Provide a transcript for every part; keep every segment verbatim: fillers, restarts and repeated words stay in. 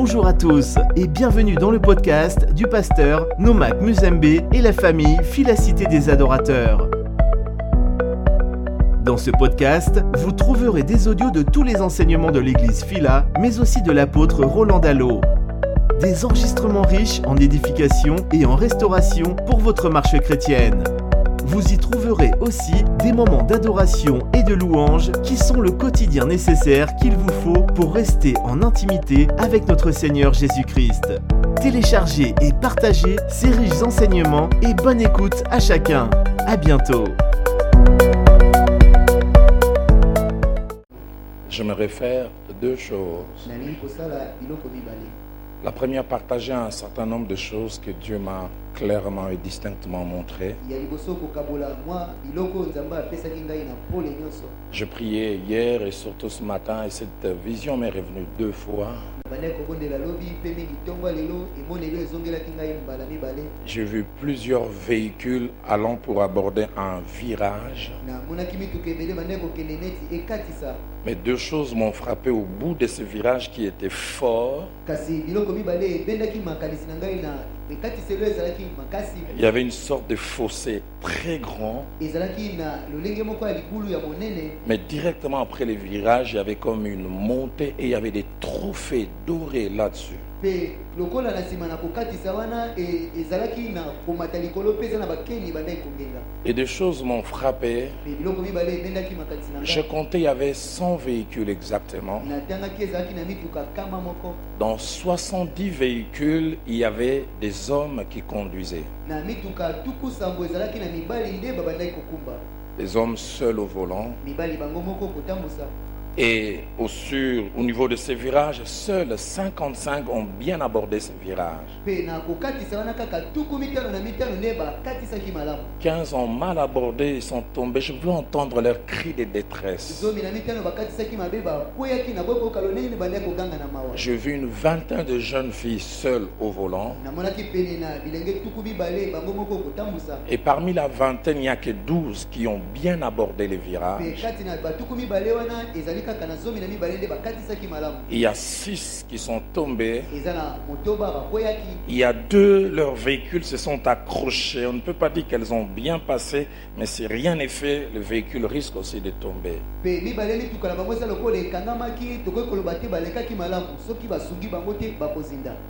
Bonjour à tous et bienvenue dans le podcast du pasteur Nomak Musembe et la famille Philacité des Adorateurs. Dans ce podcast, vous trouverez des audios de tous les enseignements de l'église Phila, mais aussi de l'apôtre Roland Dalo. Des enregistrements riches en édification et en restauration pour votre marche chrétienne. Vous y trouverez aussi des moments d'adoration et de louange qui sont le quotidien nécessaire qu'il vous faut pour rester en intimité avec notre Seigneur Jésus-Christ. Téléchargez et partagez ces riches enseignements et bonne écoute à chacun. À bientôt. Je me réfère à deux choses. La première, partager un certain nombre de choses que Dieu m'a clairement et distinctement montrées. Je priais hier et surtout ce matin et cette vision m'est revenue deux fois. J'ai vu plusieurs véhicules allant pour aborder un virage. Mais deux choses m'ont frappé au bout de ce virage qui était fort. Il y avait une sorte de fossé très grand. Mais directement après le virage, il y avait comme une montée et il y avait des trophées dorés là-dessus. Et des choses m'ont frappé. Je comptais, il y avait cent véhicules exactement. Dans soixante-dix véhicules, il y avait des hommes qui conduisaient. Des hommes seuls au volant. Et au, sur, au niveau de ces virages, seuls cinquante-cinq ont bien abordé ces virages. quinze ont mal abordé, ils sont tombés. Je veux entendre leur cri de détresse. J'ai vu une vingtaine de jeunes filles seules au volant. Et parmi la vingtaine, il n'y a que douze qui ont bien abordé les virages. Il y a six qui sont tombés. Il y a deux, leurs véhicules se sont accrochés. On ne peut pas dire qu'elles ont bien passé, mais si rien n'est fait, le véhicule risque aussi de tomber. Et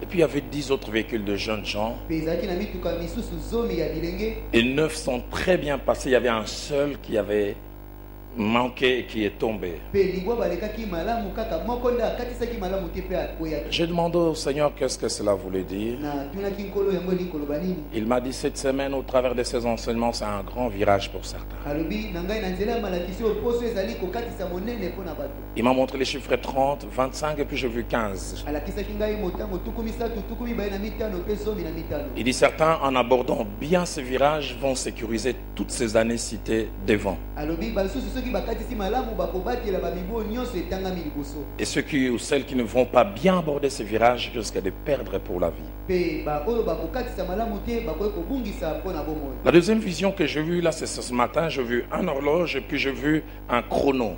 puis il y avait dix autres véhicules de jeunes gens. Et neuf sont très bien passés. Il y avait un seul qui avait manqué et qui est tombé. J'ai demandé au Seigneur qu'est-ce que cela voulait dire. Il m'a dit cette semaine, au travers de ses enseignements, c'est un grand virage pour certains. Il m'a montré les chiffres trente, vingt-cinq et puis j'ai vu quinze. Il dit certains, en abordant bien ce virage, vont sécuriser toutes ces années citées devant. Et ceux qui ou celles qui ne vont pas bien aborder ce virage risquent de perdre pour la vie. La deuxième vision que j'ai vue là, c'est ce matin, j'ai vu un horloge et puis j'ai vu un chrono.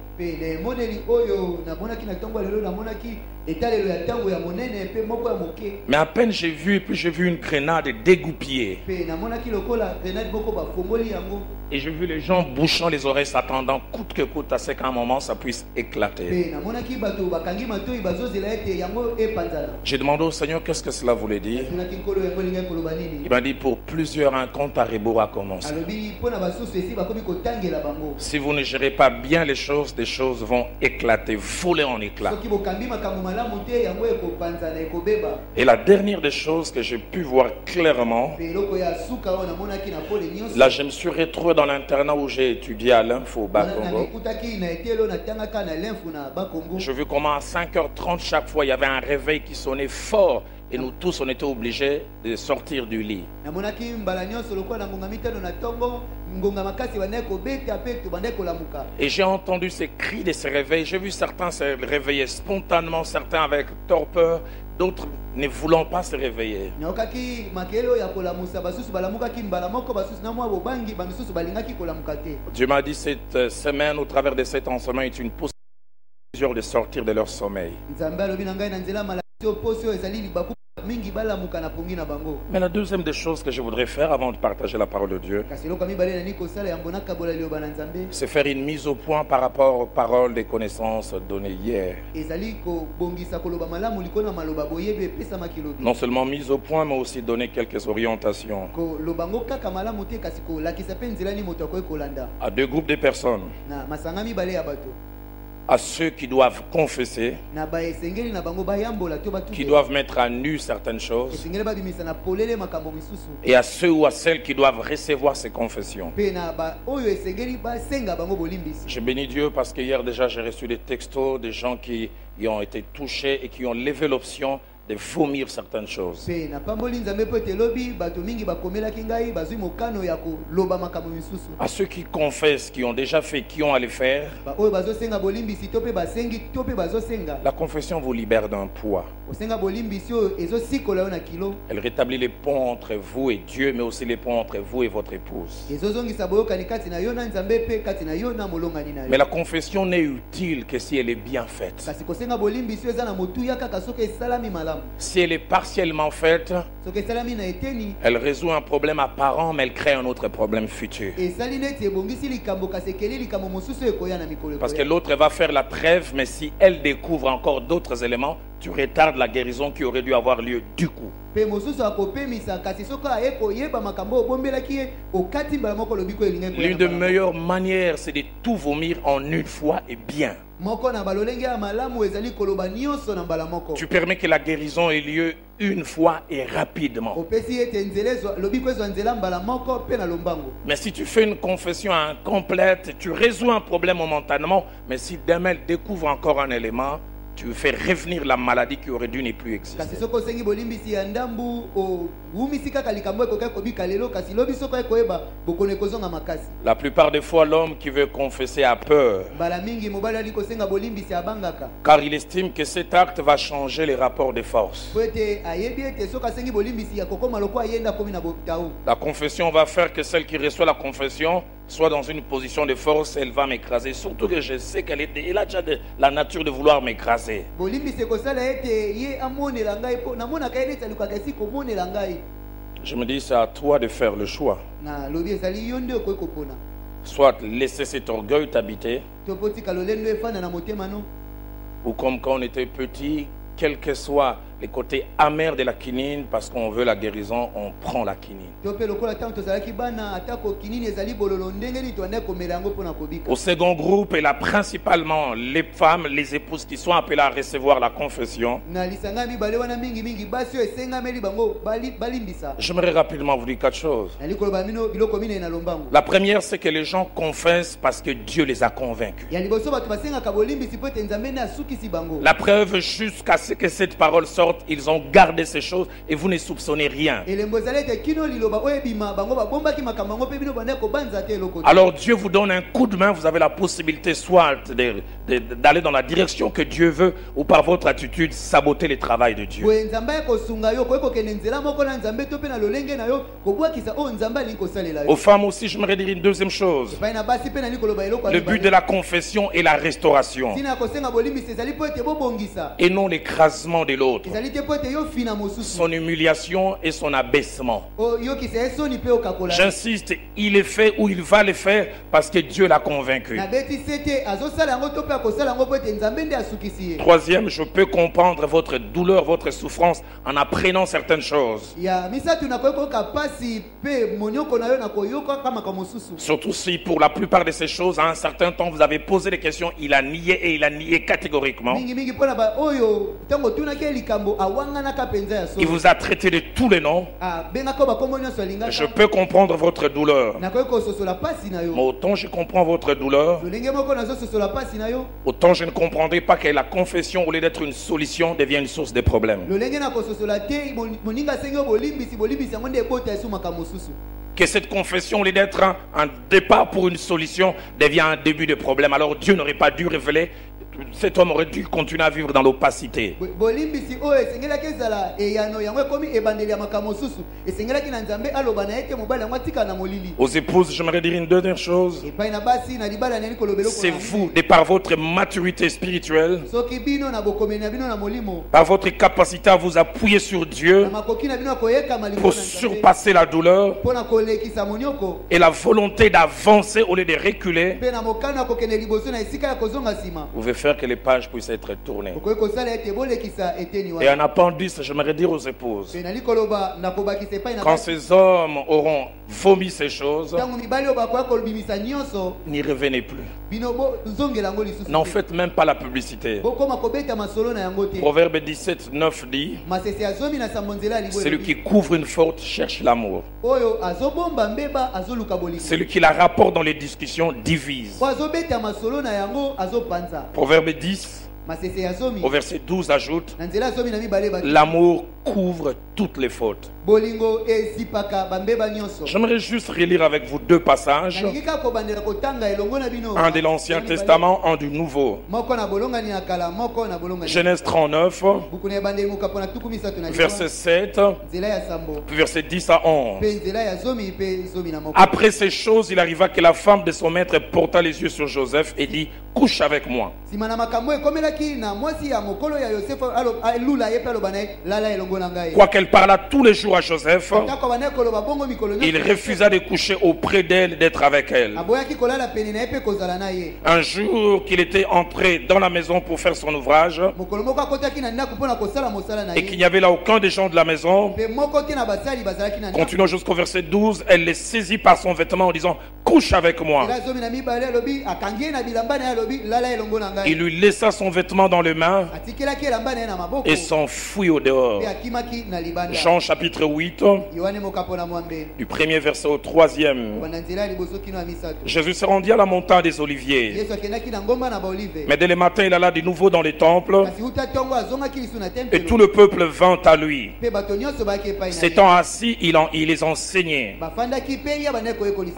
Mais à peine j'ai vu et puis j'ai vu une grenade dégoupillée. Et j'ai vu les gens bouchant les oreilles, s'attendant coûte que coûte à ce qu'à un moment ça puisse éclater. J'ai demandé au Seigneur qu'est-ce que cela voulait dire. Il m'a dit pour plusieurs un compte à rebours a commencé. Si vous ne gérez pas bien les choses, des choses vont éclater, voler en éclats. Et la dernière des choses que j'ai pu voir clairement, là je me suis retrouvé dans l'internat où j'ai étudié à l'info au Bakongo. Je vu comment à cinq heures trente chaque fois il y avait un réveil qui sonnait fort. Et nous tous, on était obligés de sortir du lit. Et j'ai entendu ces cris de ces réveils. J'ai vu certains se réveiller spontanément, certains avec torpeur, d'autres ne voulant pas se réveiller. Dieu m'a dit cette semaine, au travers de cet enseignement, est une possibilité de sortir de leur sommeil. Mais la deuxième des choses que je voudrais faire avant de partager la parole de Dieu, c'est faire une mise au point par rapport aux paroles des connaissances données hier. Non seulement mise au point, mais aussi donner quelques orientations à deux groupes de personnes. À ceux qui doivent confesser, qui doivent mettre à nu certaines choses, et à ceux ou à celles qui doivent recevoir ces confessions. Je bénis Dieu parce que hier déjà j'ai reçu des textos des gens qui, qui ont été touchés et qui ont levé l'option de vomir certaines choses. À ceux qui confessent, qui ont déjà fait, qui ont à le faire, la confession vous libère d'un poids. Elle rétablit les ponts entre vous et Dieu, mais aussi les ponts entre vous et votre épouse. Mais la confession n'est utile que si elle est bien faite. Si elle est partiellement faite, elle résout un problème apparent, mais elle crée un autre problème futur. Parce que l'autre va faire la trêve, mais si elle découvre encore d'autres éléments, tu retardes la guérison qui aurait dû avoir lieu du coup. L'une des meilleures manières, c'est de tout vomir en une fois et bien. Tu permets que la guérison ait lieu une fois et rapidement. Mais si tu fais une confession incomplète, tu résous un problème momentanément, mais si demain elle découvre encore un élément, tu fais revenir la maladie qui aurait dû ne plus exister. La plupart des fois, l'homme qui veut confesser a peur, car il estime que cet acte va changer les rapports de force. La confession va faire que celle qui reçoit la confession soit dans une position de force, elle va m'écraser. Surtout que je sais qu'elle est, elle a déjà de, la nature de vouloir m'écraser. Je me dis, c'est à toi de faire le choix. Soit laisser cet orgueil t'habiter, ou comme quand on était petit, quel que soit les côtés amers de la quinine, parce qu'on veut la guérison, on prend la quinine. Au second groupe, et là principalement les femmes, les épouses qui sont appelées à recevoir la confession, j'aimerais rapidement vous dire quatre choses. La première, c'est que les gens confessent parce que Dieu les a convaincus. La preuve, jusqu'à ce que cette parole sorte, ils ont gardé ces choses et vous ne soupçonnez rien. Alors Dieu vous donne un coup de main, vous avez la possibilité soit de, de, d'aller dans la direction que Dieu veut, ou par votre attitude saboter le travail de Dieu. Aux femmes aussi, je me dire une deuxième chose. Le but de la confession est la restauration et non l'écrasement de l'autre, son humiliation et son abaissement. J'insiste, il est fait ou il va le faire parce que Dieu l'a convaincu. Troisième, je peux comprendre votre douleur, votre souffrance en apprenant certaines choses. Surtout si pour la plupart de ces choses, à un certain temps, vous avez posé des questions, il a nié et il a nié catégoriquement. Il vous a traité de tous les noms. Je peux comprendre votre douleur. Mais autant je comprends votre douleur, autant je ne comprendrai pas que la confession, au lieu d'être une solution, devient une source de problèmes. Que cette confession, au lieu d'être un, un départ pour une solution, devient un début de problème. Alors Dieu n'aurait pas dû révéler cet homme aurait dû continuer à vivre dans l'opacité. Aux épouses, j'aimerais dire une dernière chose. C'est vous, de par votre maturité spirituelle, par votre capacité à vous appuyer sur Dieu pour surpasser la douleur et la volonté d'avancer au lieu de reculer, vous pouvez faire que les pages puissent être tournées. Et en appendice, j'aimerais dire aux épouses, quand ces hommes auront vomi ces choses, n'y revenez plus. N'en faites même pas la publicité. Proverbe dix-sept neuf dit, celui qui couvre une faute cherche l'amour. Celui qui la rapporte dans les discussions divise. Proverbe dix au verset douze ajoute, l'amour couvre toutes les fautes. J'aimerais juste relire avec vous deux passages, un de l'Ancien Testament, un du Nouveau. Genèse trente-neuf, verset sept, verset dix à onze. Après ces choses, il arriva que la femme de son maître porta les yeux sur Joseph et dit, couche avec moi. Quoiqu'elle parla tous les jours à Joseph, il refusa de coucher auprès d'elle, d'être avec elle. Un jour qu'il était entré dans la maison pour faire son ouvrage et qu'il n'y avait là aucun des gens de la maison, continuons jusqu'au verset douze, elle les saisit par son vêtement en disant, couche avec moi. Il lui laissa son vêtement dans les mains et s'enfuit au dehors. Jean chapitre huit, du premier verset au troisième. Jésus se rendit à la montagne des Oliviers, mais dès le matin il alla de nouveau dans les temples et tout le peuple vint à lui. S'étant assis, il, en, il les enseignait.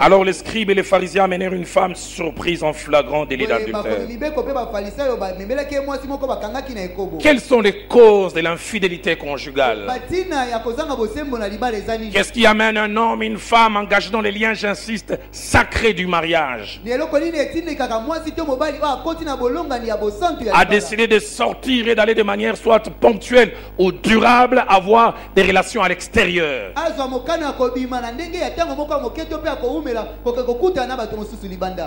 Alors les scribes et les pharisiens amenèrent une femme surprise en flagrant délit d'adultère. Quelles sont les causes de l'infidélité conjugale? Qu'est-ce qui amène un homme et une femme engagés dans les liens, j'insiste, sacrés du mariage, à décider de sortir et d'aller de manière soit ponctuelle ou durable avoir des relations à l'extérieur?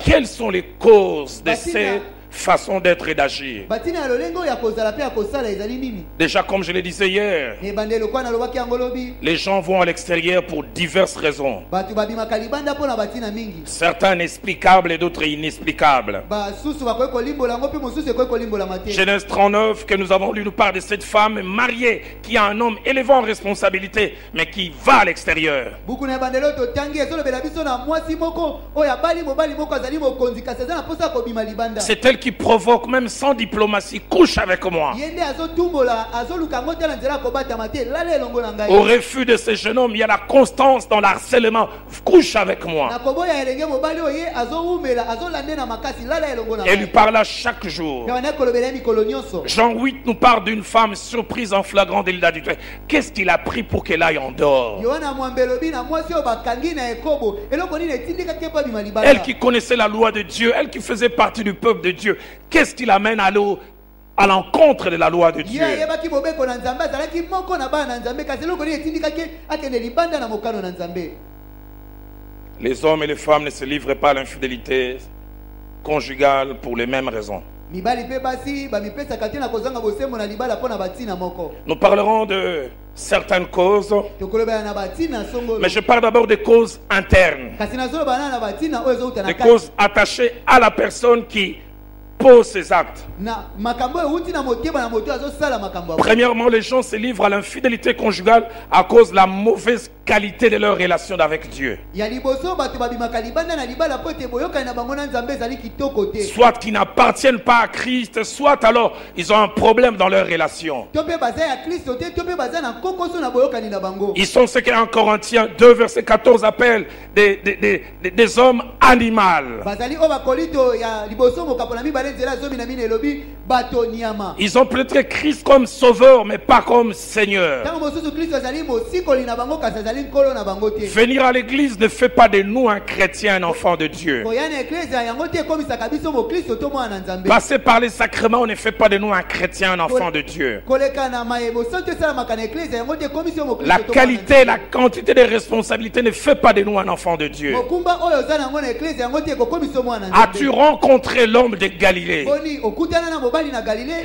Quelles sont les causes de ces façon d'être et d'agir? Déjà, comme je le disais hier, les gens vont à l'extérieur pour diverses raisons, certains explicables et d'autres inexplicables. Genèse trente-neuf que nous avons lu nous parle de cette femme mariée qui a un homme élevant en responsabilité mais qui va à l'extérieur. C'est elle qui provoque même sans diplomatie, couche avec moi. Au refus de ces jeunes hommes, il y a la constance dans l'harcèlement, couche avec moi. Elle lui parla chaque jour. Jean huit nous parle d'une femme surprise en flagrant délit d'adultère. Qu'est-ce qu'il a pris pour qu'elle aille en dehors? Elle qui connaissait la loi de Dieu, elle qui faisait partie du peuple de Dieu, qu'est-ce qui l'amène à l'eau à l'encontre de la loi de Dieu? Les hommes et les femmes ne se livrent pas à l'infidélité conjugale pour les mêmes raisons. Nous parlerons de certaines causes, mais je parle d'abord des causes internes, des causes attachées à la personne qui pose ses actes. Premièrement, les gens se livrent à l'infidélité conjugale à cause de la mauvaise qualité de leur relation avec Dieu. Soit qu'ils n'appartiennent pas à Christ, soit alors ils ont un problème dans leur relation. Ils sont ce qu'un Corinthiens deux verset quatorze appelle des, des, des, des hommes animaux. Ils ont prêté Christ comme sauveur, mais pas comme Seigneur. Venir à l'église ne fait pas de nous un chrétien, un enfant de Dieu. Passer par les sacrements ne fait pas de nous un chrétien, un enfant de Dieu. La qualité, la quantité des responsabilités ne fait pas de nous un enfant de Dieu. As-tu rencontré l'homme de Galilée?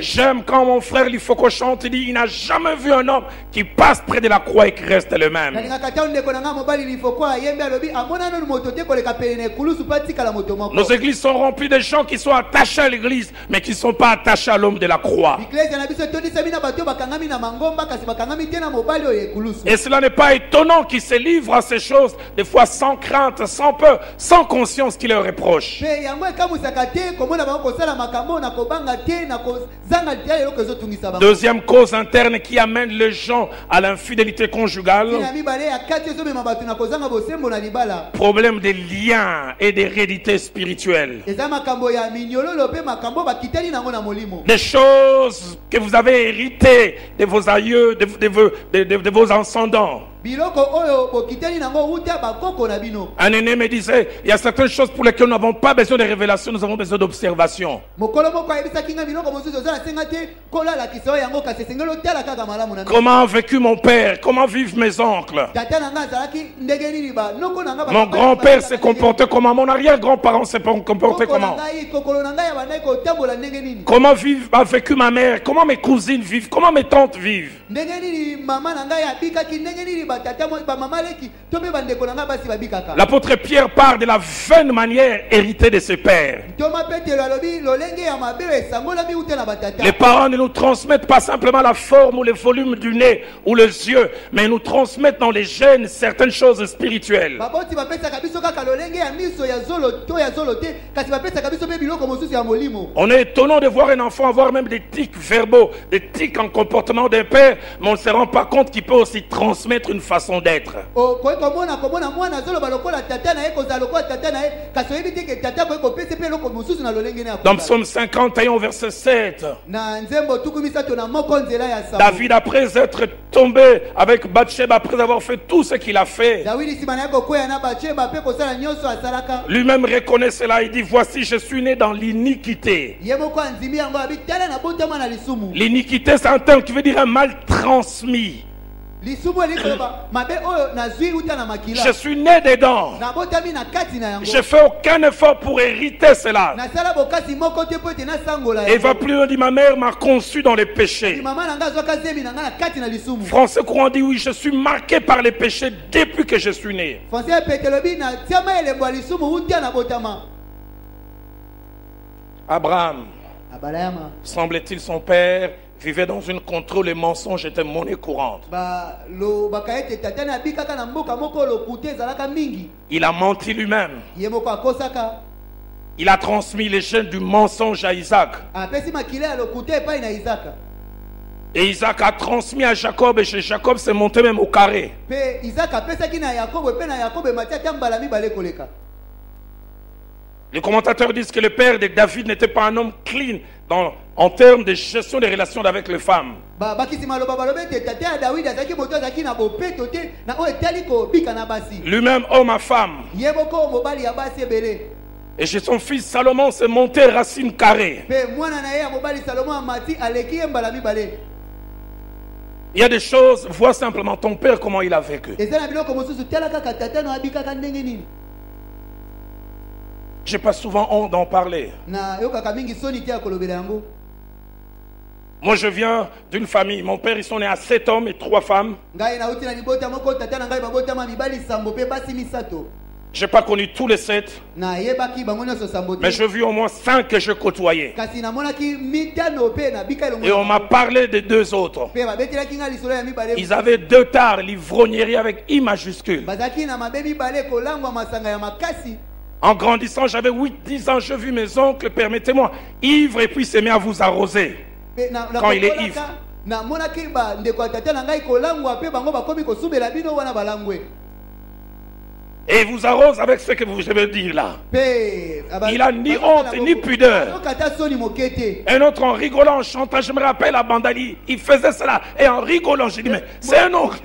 J'aime quand mon frère Lifoko chante, il dit, il n'a jamais vu un homme qui passe près de la croix et qui reste le même. Nos églises sont remplies de gens qui sont attachés à l'église, mais qui ne sont pas attachés à l'homme de la croix. Et cela n'est pas étonnant qu'ils se livrent à ces choses, des fois sans crainte, sans peur, sans conscience qui leur reproche. Deuxième cause interne qui amène les gens à l'infidélité conjugale, problème des liens et d'hérédité spirituelle. Des choses que vous avez héritées de vos aïeux, de, de, de, de, de vos ascendants. Un aîné me disait, il y a certaines choses pour lesquelles nous n'avons pas besoin de révélation, nous avons besoin d'observation. Comment a vécu mon père? Comment vivent mes oncles? Mon grand-père s'est comporté comment? Mon arrière-grand-parent s'est comporté comment? Comment vivent, a vécu ma mère? Comment mes cousines vivent? Comment mes tantes vivent? L'apôtre Pierre part de la vaine manière héritée de ses pères. Les parents ne nous transmettent pas simplement la forme ou le volume du nez ou les yeux, mais nous transmettent dans les gènes certaines choses spirituelles. On est étonnant de voir un enfant avoir même des tics verbaux, des tics en comportement d'un père, mais on ne se rend pas compte qu'il peut aussi transmettre une façon d'être. Dans Psaume cinquante et un, verset sept, David, après être tombé avec Bathsheba, après avoir fait tout ce qu'il a fait, lui-même reconnaît cela. Il dit, voici, je suis né dans l'iniquité. L'iniquité, c'est un terme qui veut dire un mal transmis. Je suis né dedans. Je fais aucun effort pour hériter cela. Et il va plus loin, dit ma mère m'a conçu dans les péchés. Français courant dit oui, je suis marqué par les péchés depuis que je suis né. Abraham, semble-t-il, son père vivait dans une contrôle et mensonge était monnaie courante. Il a menti lui-même. Il a transmis les chaînes du mensonge à Isaac. Et Isaac a transmis à Jacob, et chez Jacob s'est monté même au carré. Les commentateurs disent que le père de David n'était pas un homme clean dans, en termes de gestion des relations avec les femmes. Lui-même homme à femme. Et chez son fils Salomon s'est monté racine carrée. Il y a des choses, vois simplement ton père comment il a vécu. Je n'ai pas souvent honte d'en parler. Moi, je viens d'une famille. Mon père, ils sont nés à sept hommes et trois femmes. Je n'ai pas connu tous les sept. Mais j'ai vu au moins cinq que je côtoyais. Et on m'a parlé des deux autres. Ils avaient deux tares, l'ivrognerie avec I majuscule. En grandissant, j'avais huit dix ans, j'ai vu mes oncles, permettez-moi, ivres, et puis s'est mis à vous arroser. Quand il est ivre. et vous arrose avec ce que vous venez de dire là. Il n'a ni honte ni pudeur. Un autre en rigolant, en chantant, je me rappelle à Bandali, il faisait cela et en rigolant, je dis mais c'est un oncle.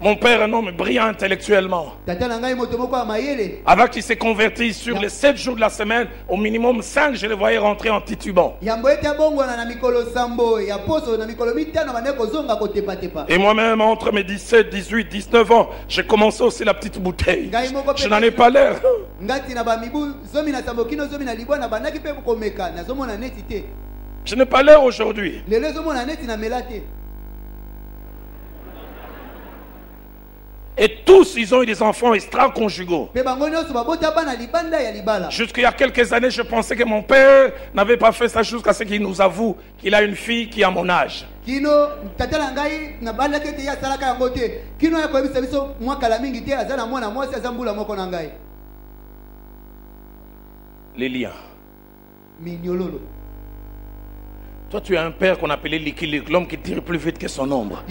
Mon père, un homme brillant intellectuellement, avant qu'il s'est converti sur les sept jours de la semaine, au minimum cinq, je le voyais rentrer en titubant. Et moi-même, entre mes dix-sept, dix-huit, dix-neuf ans, j'ai commencé aussi la petite bouteille. Je n'en ai pas l'air. Je n'ai pas l'air aujourd'hui. Et tous, ils ont eu des enfants extra-conjugaux. Jusqu'il y a quelques années, je pensais que mon père n'avait pas fait ça jusqu'à ce qu'il nous avoue qu'il a une fille qui a mon âge. Les liens. Toi, tu as un père qu'on appelait Likiluk, l'homme qui tire plus vite que son ombre.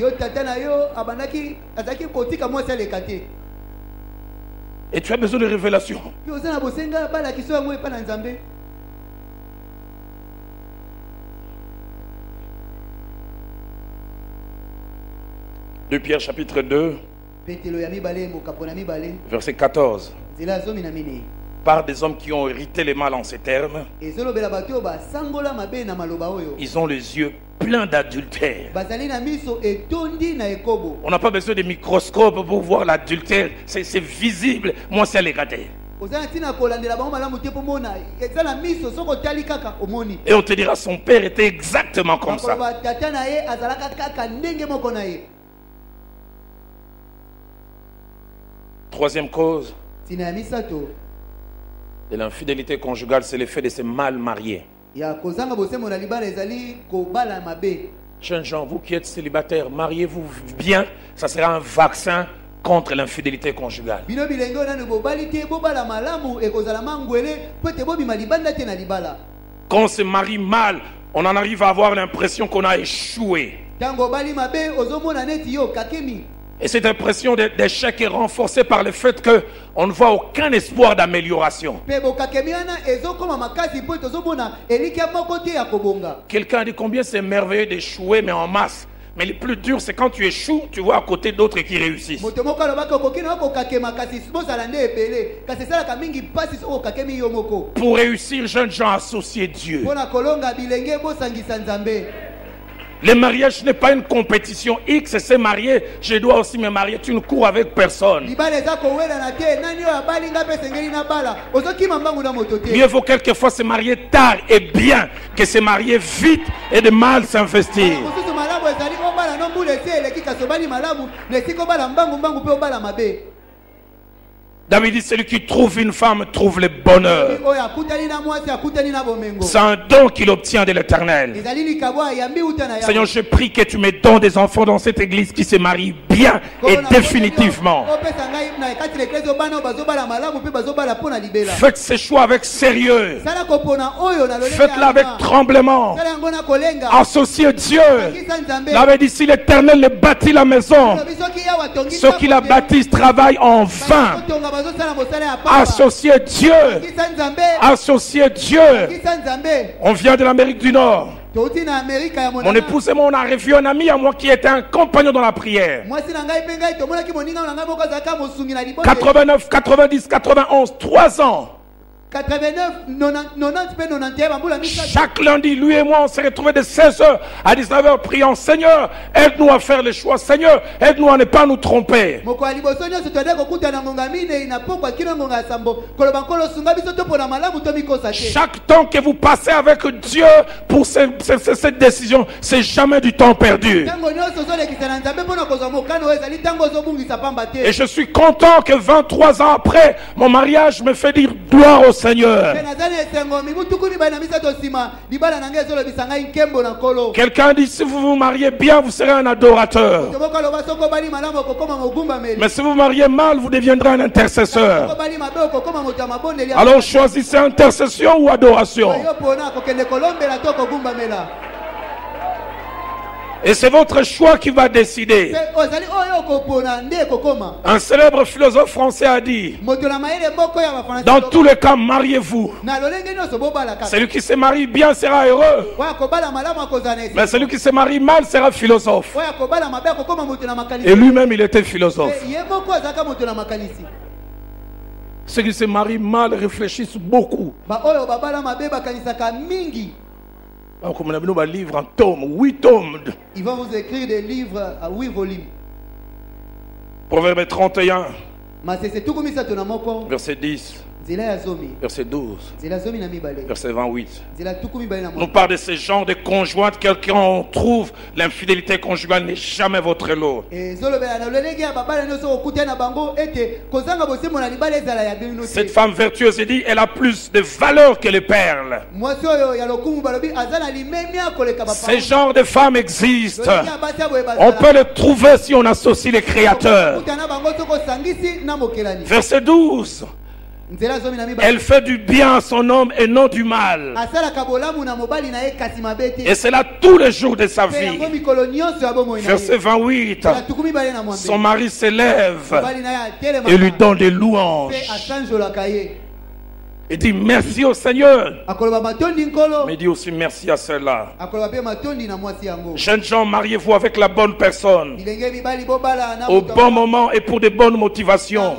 Et tu as besoin de révélation. deux Pierre chapitre deux, verset quatorze. Par des hommes qui ont hérité les mal en ces termes, ils ont les yeux pleins d'adultère. On n'a pas besoin de microscope pour voir l'adultère, c'est, c'est visible. Moi, c'est à les regarder. Et on te dira, son père était exactement comme ça. Troisième cause de l'infidélité conjugale, c'est l'effet de ces mal mariés. Jeunes gens, vous qui êtes célibataires, mariez-vous bien, ça sera un vaccin contre l'infidélité conjugale. Quand on se marie mal, on en arrive à avoir l'impression qu'on a échoué. Et cette impression d'échec est renforcée par le fait qu'on ne voit aucun espoir d'amélioration. Quelqu'un a dit combien c'est merveilleux d'échouer, mais en masse. Mais le plus dur, c'est quand tu échoues, tu vois à côté d'autres qui réussissent. Pour réussir, jeunes gens, associez Dieu. Le mariage n'est pas une compétition. X s'est marié, je dois aussi me marier. Tu ne cours avec personne. Mieux vaut quelquefois se marier tard et bien que se marier vite et de mal s'investir. David dit, celui qui trouve une femme trouve le bonheur. C'est un don qu'il obtient de l'Éternel. Seigneur, je prie que tu me donnes des enfants dans cette église qui se marient bien et définitivement. Faites ces choix avec sérieux. Faites-les avec tremblement. Associez Dieu. David dit, si l'Éternel le bâtit la maison, ceux qui la bâtissent travaillent en vain. Associer Dieu, associer Dieu. On vient de l'Amérique du Nord. Mon épouse et moi, on a revu un ami à moi qui était un compagnon dans la prière. quatre-vingt-neuf, quatre-vingt-dix, quatre-vingt-onze, trois ans. Chaque lundi, lui et moi, on se retrouvait de seize heures à dix-neuf heures priant, Seigneur, aide-nous à faire les choix. Seigneur, aide-nous à ne pas nous tromper. Chaque temps que vous passez avec Dieu pour ce, ce, ce, cette décision, c'est jamais du temps perdu. Et je suis content que vingt-trois ans après, mon mariage me fait dire gloire au Seigneur. Quelqu'un dit, si vous vous mariez bien, vous serez un adorateur. Mais si vous vous mariez mal, vous deviendrez un intercesseur. Alors choisissez intercession ou adoration. Et c'est votre choix qui va décider. Un célèbre philosophe français a dit, dans tous les cas, mariez-vous. Celui qui se marie bien sera heureux, mais celui qui se marie mal sera philosophe. Et lui-même, il était philosophe. Ceux qui se marient mal réfléchissent beaucoup. Comme on a mis un livre en tomes, huit tomes. Ils vont vous écrire des livres à huit volumes. Proverbe trente et un, verset dix, verset douze, verset vingt-huit. Nous parlons de ce genre de conjointe. Quelqu'un on trouve l'infidélité conjugale n'est jamais votre lot. Cette femme vertueuse dit, elle a plus de valeur que les perles. Ce genre de femmes existent. On peut les trouver si on associe les créateurs. Verset douze. Elle fait du bien à son homme et non du mal. Et c'est là tous les jours de sa vie. Verset vingt-huit. Son mari s'élève et lui donne des louanges. Il dit merci au Seigneur, mais dit aussi merci à ceux-là. Jeunes gens, mariez-vous avec la bonne personne, au bon moment et pour de bonnes motivations.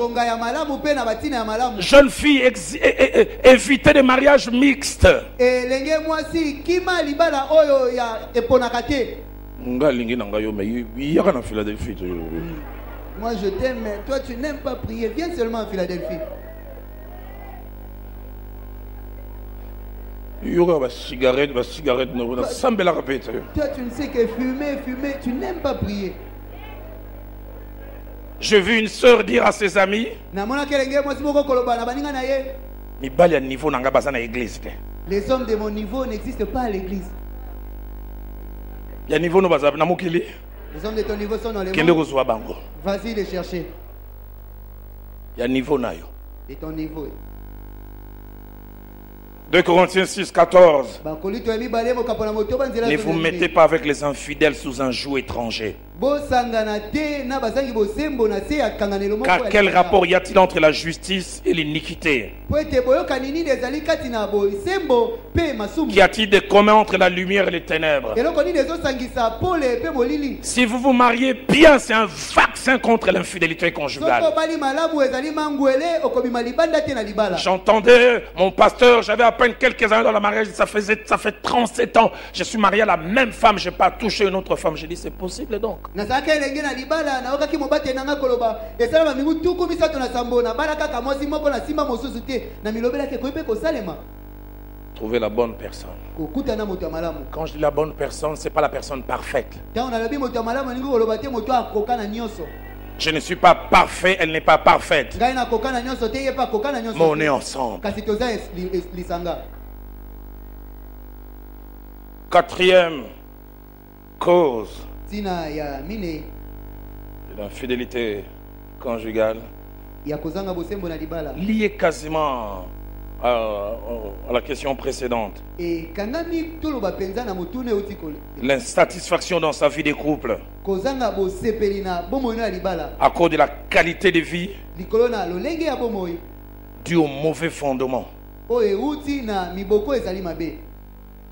Jeunes filles, ex- é- é- évitez des mariages mixtes. Moi je t'aime, mais toi tu n'aimes pas prier, viens seulement à Philadelphie. Il y aura des cigarettes, des cigarettes, ça me fait la répéter. Toi, tu ne sais que fumer, fumer, tu n'aimes pas prier. J'ai vu une sœur dire à ses amis, les hommes de mon niveau n'existent pas à l'église. Les hommes de ton niveau sont dans les mondes. Vas-y les chercher. Il y a niveau. Et ton niveau. deux Corinthiens six, quatorze. Ne vous mettez pas avec les infidèles sous un joug étranger. Car quel rapport y a-t-il entre la justice et l'iniquité? Qu'y a-t-il de commun entre la lumière et les ténèbres? Si vous vous mariez bien, c'est un vaccin contre l'infidélité conjugale. J'entendais mon pasteur, j'avais à peine quelques années dans le mariage, ça faisait, ça fait trente-sept ans, je suis marié à la même femme, je n'ai pas touché une autre femme. J'ai dit, c'est possible donc? Trouver la bonne personne. Quand je dis la bonne personne, ce n'est pas la personne parfaite. Je ne suis pas parfait, elle n'est pas parfaite. Mais on est ensemble. Quatrième cause de l'infidélité conjugale, liée quasiment à, à la question précédente. L'insatisfaction dans sa vie des couples à cause de la qualité de vie due au mauvais fondement.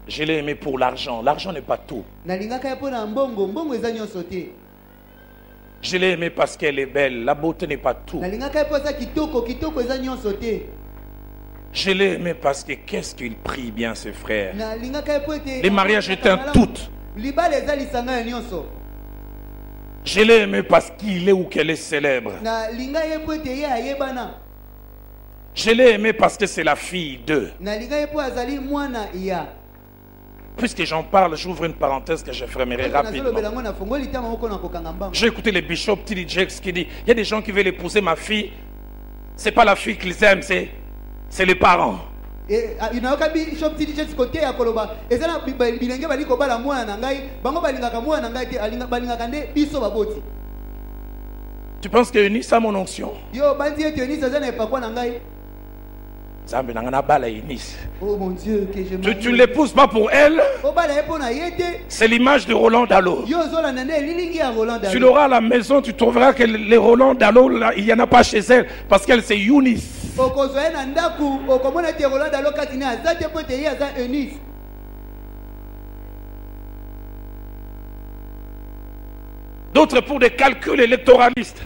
Je l'ai aimé pour l'argent. L'argent n'est pas tout. Je l'ai aimé parce qu'elle est belle. La beauté n'est pas tout. Je l'ai aimé parce que qu'est-ce qu'il prie bien ses frères. Les mariages étaient un tout. Je l'ai aimé parce qu'il est ou qu'elle est célèbre. Je l'ai aimé parce que c'est la fille d'eux. Puisque j'en parle, j'ouvre une parenthèse que je fermerai rapidement. J'ai écouté le bishop T D Jakes qui dit, il y a des gens qui veulent épouser ma fille. Ce n'est pas la fille qu'ils aiment, c'est, c'est les parents. Tu penses que Eunice a mon onction? Oh mon Dieu, que je tu, tu l'épouses pas pour elle. C'est l'image de Roland Dalo. Tu l'auras à la maison, tu trouveras que les Roland Dalo, là, il n'y en a pas chez elle parce qu'elle c'est Eunice. D'autres pour des calculs électoralistes.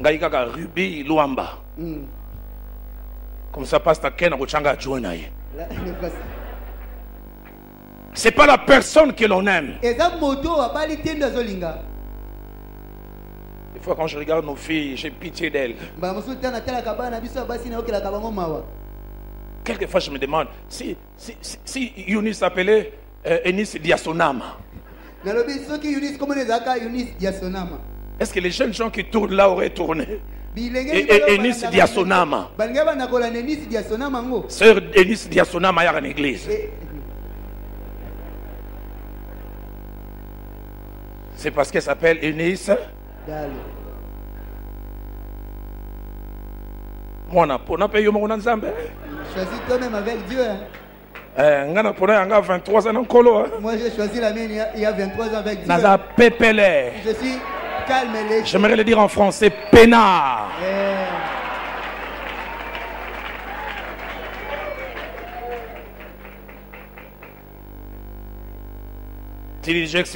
Ngaïkaka Ruby Luamba. Comme ça passe ta Ken Rochanga Jonaï. C'est pas la personne que l'on aime. Des fois quand je regarde nos filles, j'ai pitié d'elles. Quelquefois je me demande si si si, si Eunice s'appelait euh, Eunice Diasonama. Est-ce que les jeunes gens qui tournent là auraient tourné? Eunice Diasonama. Sœur Eunice Diasonama à l'église. C'est parce qu'elle s'appelle Eunice. Moi, on a payé mon ensemble. Choisis toi-même avec Dieu. Moi, j'ai choisi la mienne il y a vingt-trois ans avec Dieu. Je suis. J'aimerais le dire en français, peinard. Yeah.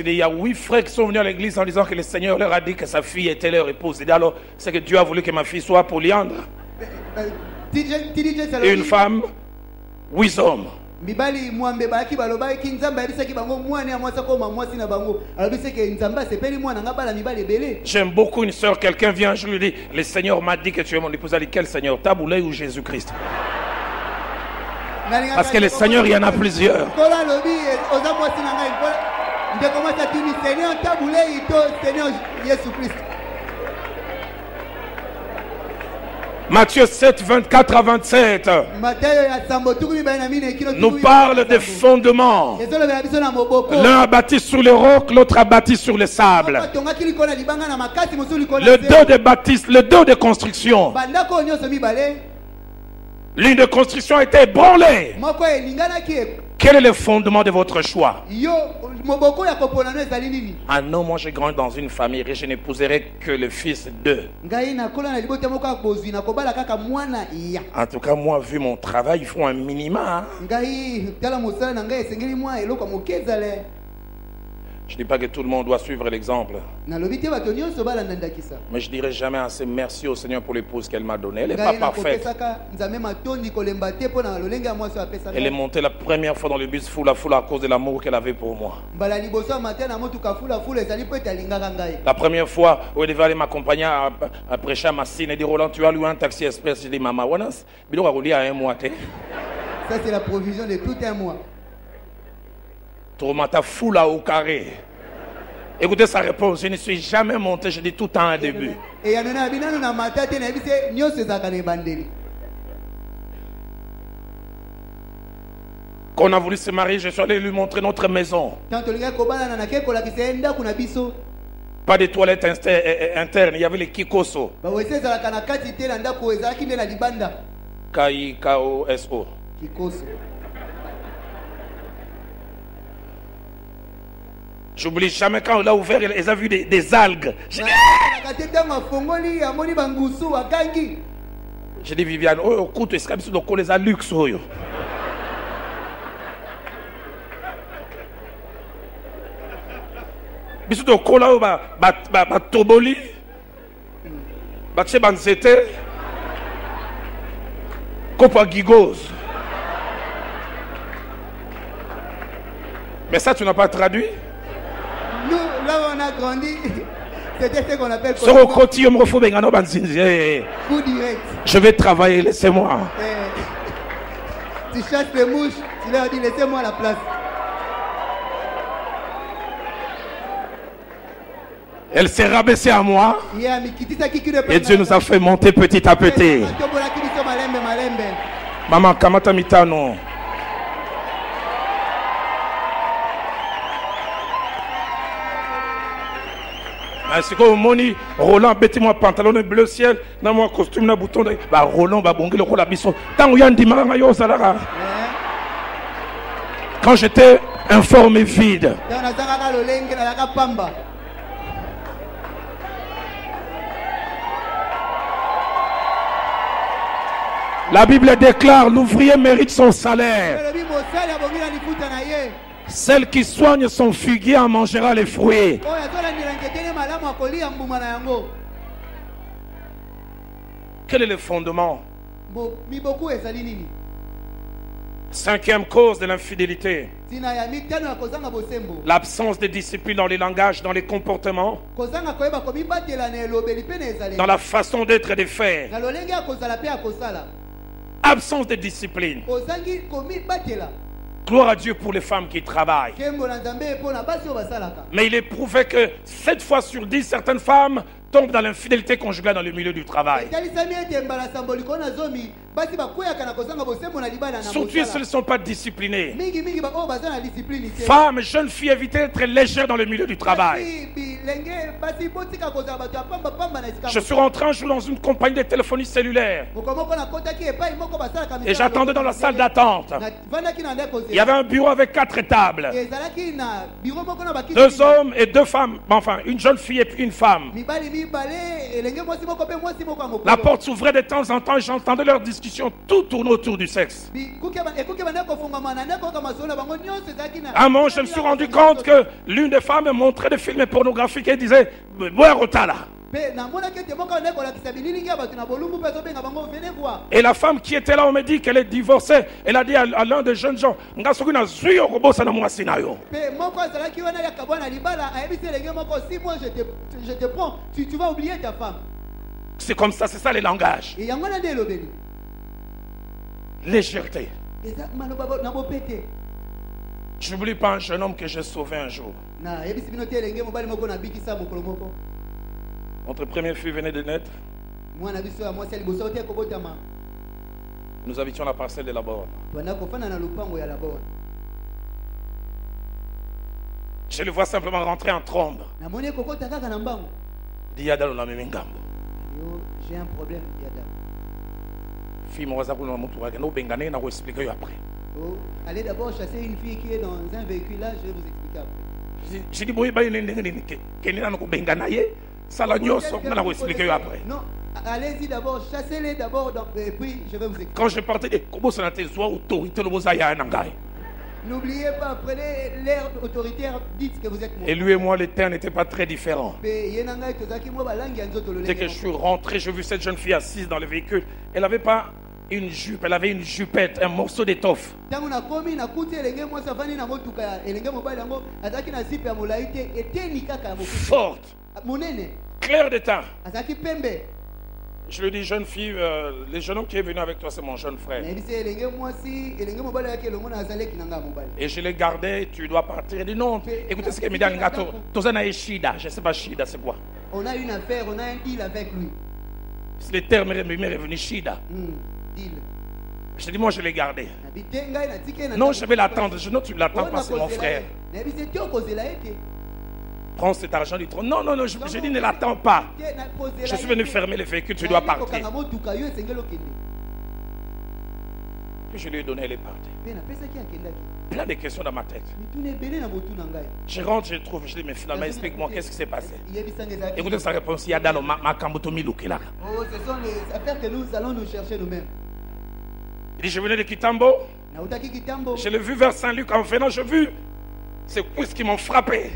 Il y a huit frères qui sont venus à l'église en disant que le Seigneur leur a dit que sa fille était leur épouse. Et alors, c'est que Dieu a voulu que ma fille soit polyandre. Et une femme, huit hommes. J'aime beaucoup une soeur, quelqu'un vient, je lui dis, le Seigneur m'a dit que tu es mon épouse. Elle dit, quel Seigneur, Taboulay ou Jésus-Christ? Parce que le Seigneur, il y en a plusieurs. Matthieu sept, vingt-quatre à vingt-sept nous parle des fondements. L'un a bâti sur les rocs, l'autre a bâti sur le sable. Le dos des bâtisses, le dos des constructions. L'une des constructions a été ébranlée. Quel est le fondement de votre choix? Ah non, moi j'ai grandi dans une famille et je n'épouserai que le fils d'eux. En tout cas, moi, vu mon travail, il faut un minima. Je ne dis pas que tout le monde doit suivre l'exemple. Mais je ne dirai jamais assez merci au Seigneur pour l'épouse qu'elle m'a donnée. Elle n'est pas parfaite. Elle est montée la première fois dans le bus foule à foule à cause de l'amour qu'elle avait pour moi. La première fois où elle devait aller m'accompagner à, à prêcher à Massine, elle dit Roland, tu as loué un taxi express. Je dis Maman, Wanas, il aura roulé à un mois. Ça, c'est la provision de tout un mois. Tourmata foula au carré. Écoutez sa réponse, je ne suis jamais monté, je dis tout le temps à début. Quand on a voulu se marier, je suis allé lui montrer notre maison. Pas de toilettes internes, il y avait les kikoso. K I K O S O. Kikoso. J'oublie jamais quand on l'a ouvert, ils ont vu des, des algues. J'ai dit, dit Viviane, oh, écoute, est-ce que donc on les a luxe. Bisous de cola ou ba ba ba toboli, ba chez banzete, copa gigose. Mais ça tu n'as pas traduit. Nous, là où on a grandi, c'était ce qu'on appelle... Coup direct. Je vais travailler, laissez-moi. Eh, tu chasses les mouches, tu leur dis laissez-moi la place. Elle s'est rabaissée à moi. Yeah, et Dieu nous a fait monter petit à petit. Maman, kamata mitano. Asiko moni Roland Betty moi pantalon bleu ciel na moi costume na bouton ba Roland ba bongi lokola biso tango ya ndimaka nga yo salara. Quand j'étais informé vide. La Bible déclare, l'ouvrier mérite son salaire. Celle qui soigne son figuier en mangera les fruits. Quel est le fondement? Cinquième cause de l'infidélité. L'absence de discipline dans les langages, dans les comportements, dans la façon d'être et de faire. Absence de discipline. Gloire à Dieu pour les femmes qui travaillent. Mais il est prouvé que sept fois sur dix, certaines femmes tombent dans l'infidélité conjugale dans le milieu du travail. Surtout si elles ne sont pas disciplinées. Femmes, jeunes filles, évitez d'être légères dans le milieu du travail. Je suis rentré un jour dans une compagnie de téléphonie cellulaire. Et j'attendais dans la salle d'attente. Il y avait un bureau avec quatre tables. Deux hommes et deux femmes. Enfin, une jeune fille et puis une femme. La porte s'ouvrait de temps en temps et j'entendais leur discussion. Tout tournait autour du sexe. À un moment, je me suis rendu compte que l'une des femmes montrait des films pornographiques et disait « Bois Rotala ». Et la femme qui était là, on me dit qu'elle est divorcée. Elle a dit à, à l'un des jeunes gens, je te prends, tu, tu vas oublier ta femme. C'est comme ça, c'est ça les langages. Légèreté. Je n'oublie pas un jeune homme que j'ai sauvé un jour. Notre première fille venait de naître. Nous habitions la parcelle de la Borne. Je le vois simplement rentrer en trombe. Il dit Yada, on a mis un gambo. J'ai un problème, Yada. Fille, moi, je vais vous expliquer. Je vais expliquer après. Allez d'abord chasser une fille qui est dans un véhicule là, je vais vous expliquer après. J'ai dit, boy, il y a une fille qui est dans un véhicule. Ça l'a dit, on va expliquer après. Non, allez-y d'abord, chassez-les d'abord, et puis je vais vous expliquer. Quand je partais de Kobo, ça n'était pas autorité, le Bozaya Nangai. N'oubliez pas, prenez l'air autoritaire, dites que vous êtes mon. Et lui et moi, les termes n'étaient pas très différents. Dès que je suis rentré, j'ai vu cette jeune fille assise dans le véhicule. Elle n'avait pas une jupe, elle avait une jupette, un morceau d'étoffe. Forte. Claire de teint. Je lui dis, jeune fille, euh, les jeunes hommes qui est venu avec toi, c'est mon jeune frère. Et je l'ai gardé, tu dois partir. Il dit non, écoutez ce qu'il me dit, je ne sais pas, Shida, c'est quoi? On a une affaire, on a un deal avec lui. C'est le terme, il m'est revenu Shida. Mm, deal. Je dis, moi je l'ai gardé. Non, je vais l'attendre. Je dis, non, tu ne l'attends pas, c'est mon frère. Prends cet argent du trône. Non, non, non, je, je dis ne l'attends pas. Je suis venu fermer le véhicule, tu dois partir. Puis je lui ai donné, elle est partie. Plein de questions dans ma tête. Je rentre, je trouve, je dis, mais finalement, explique-moi, qu'est-ce qui s'est passé? Écoutez sa réponse, il y a dans le Makambotomi Lukela. Oh, ce sont les affaires que nous allons nous chercher nous-mêmes. Il dit, je venais de Kitambo. Je l'ai vu vers Saint-Luc en venant, je vu. C'est plus qui m'ont frappé.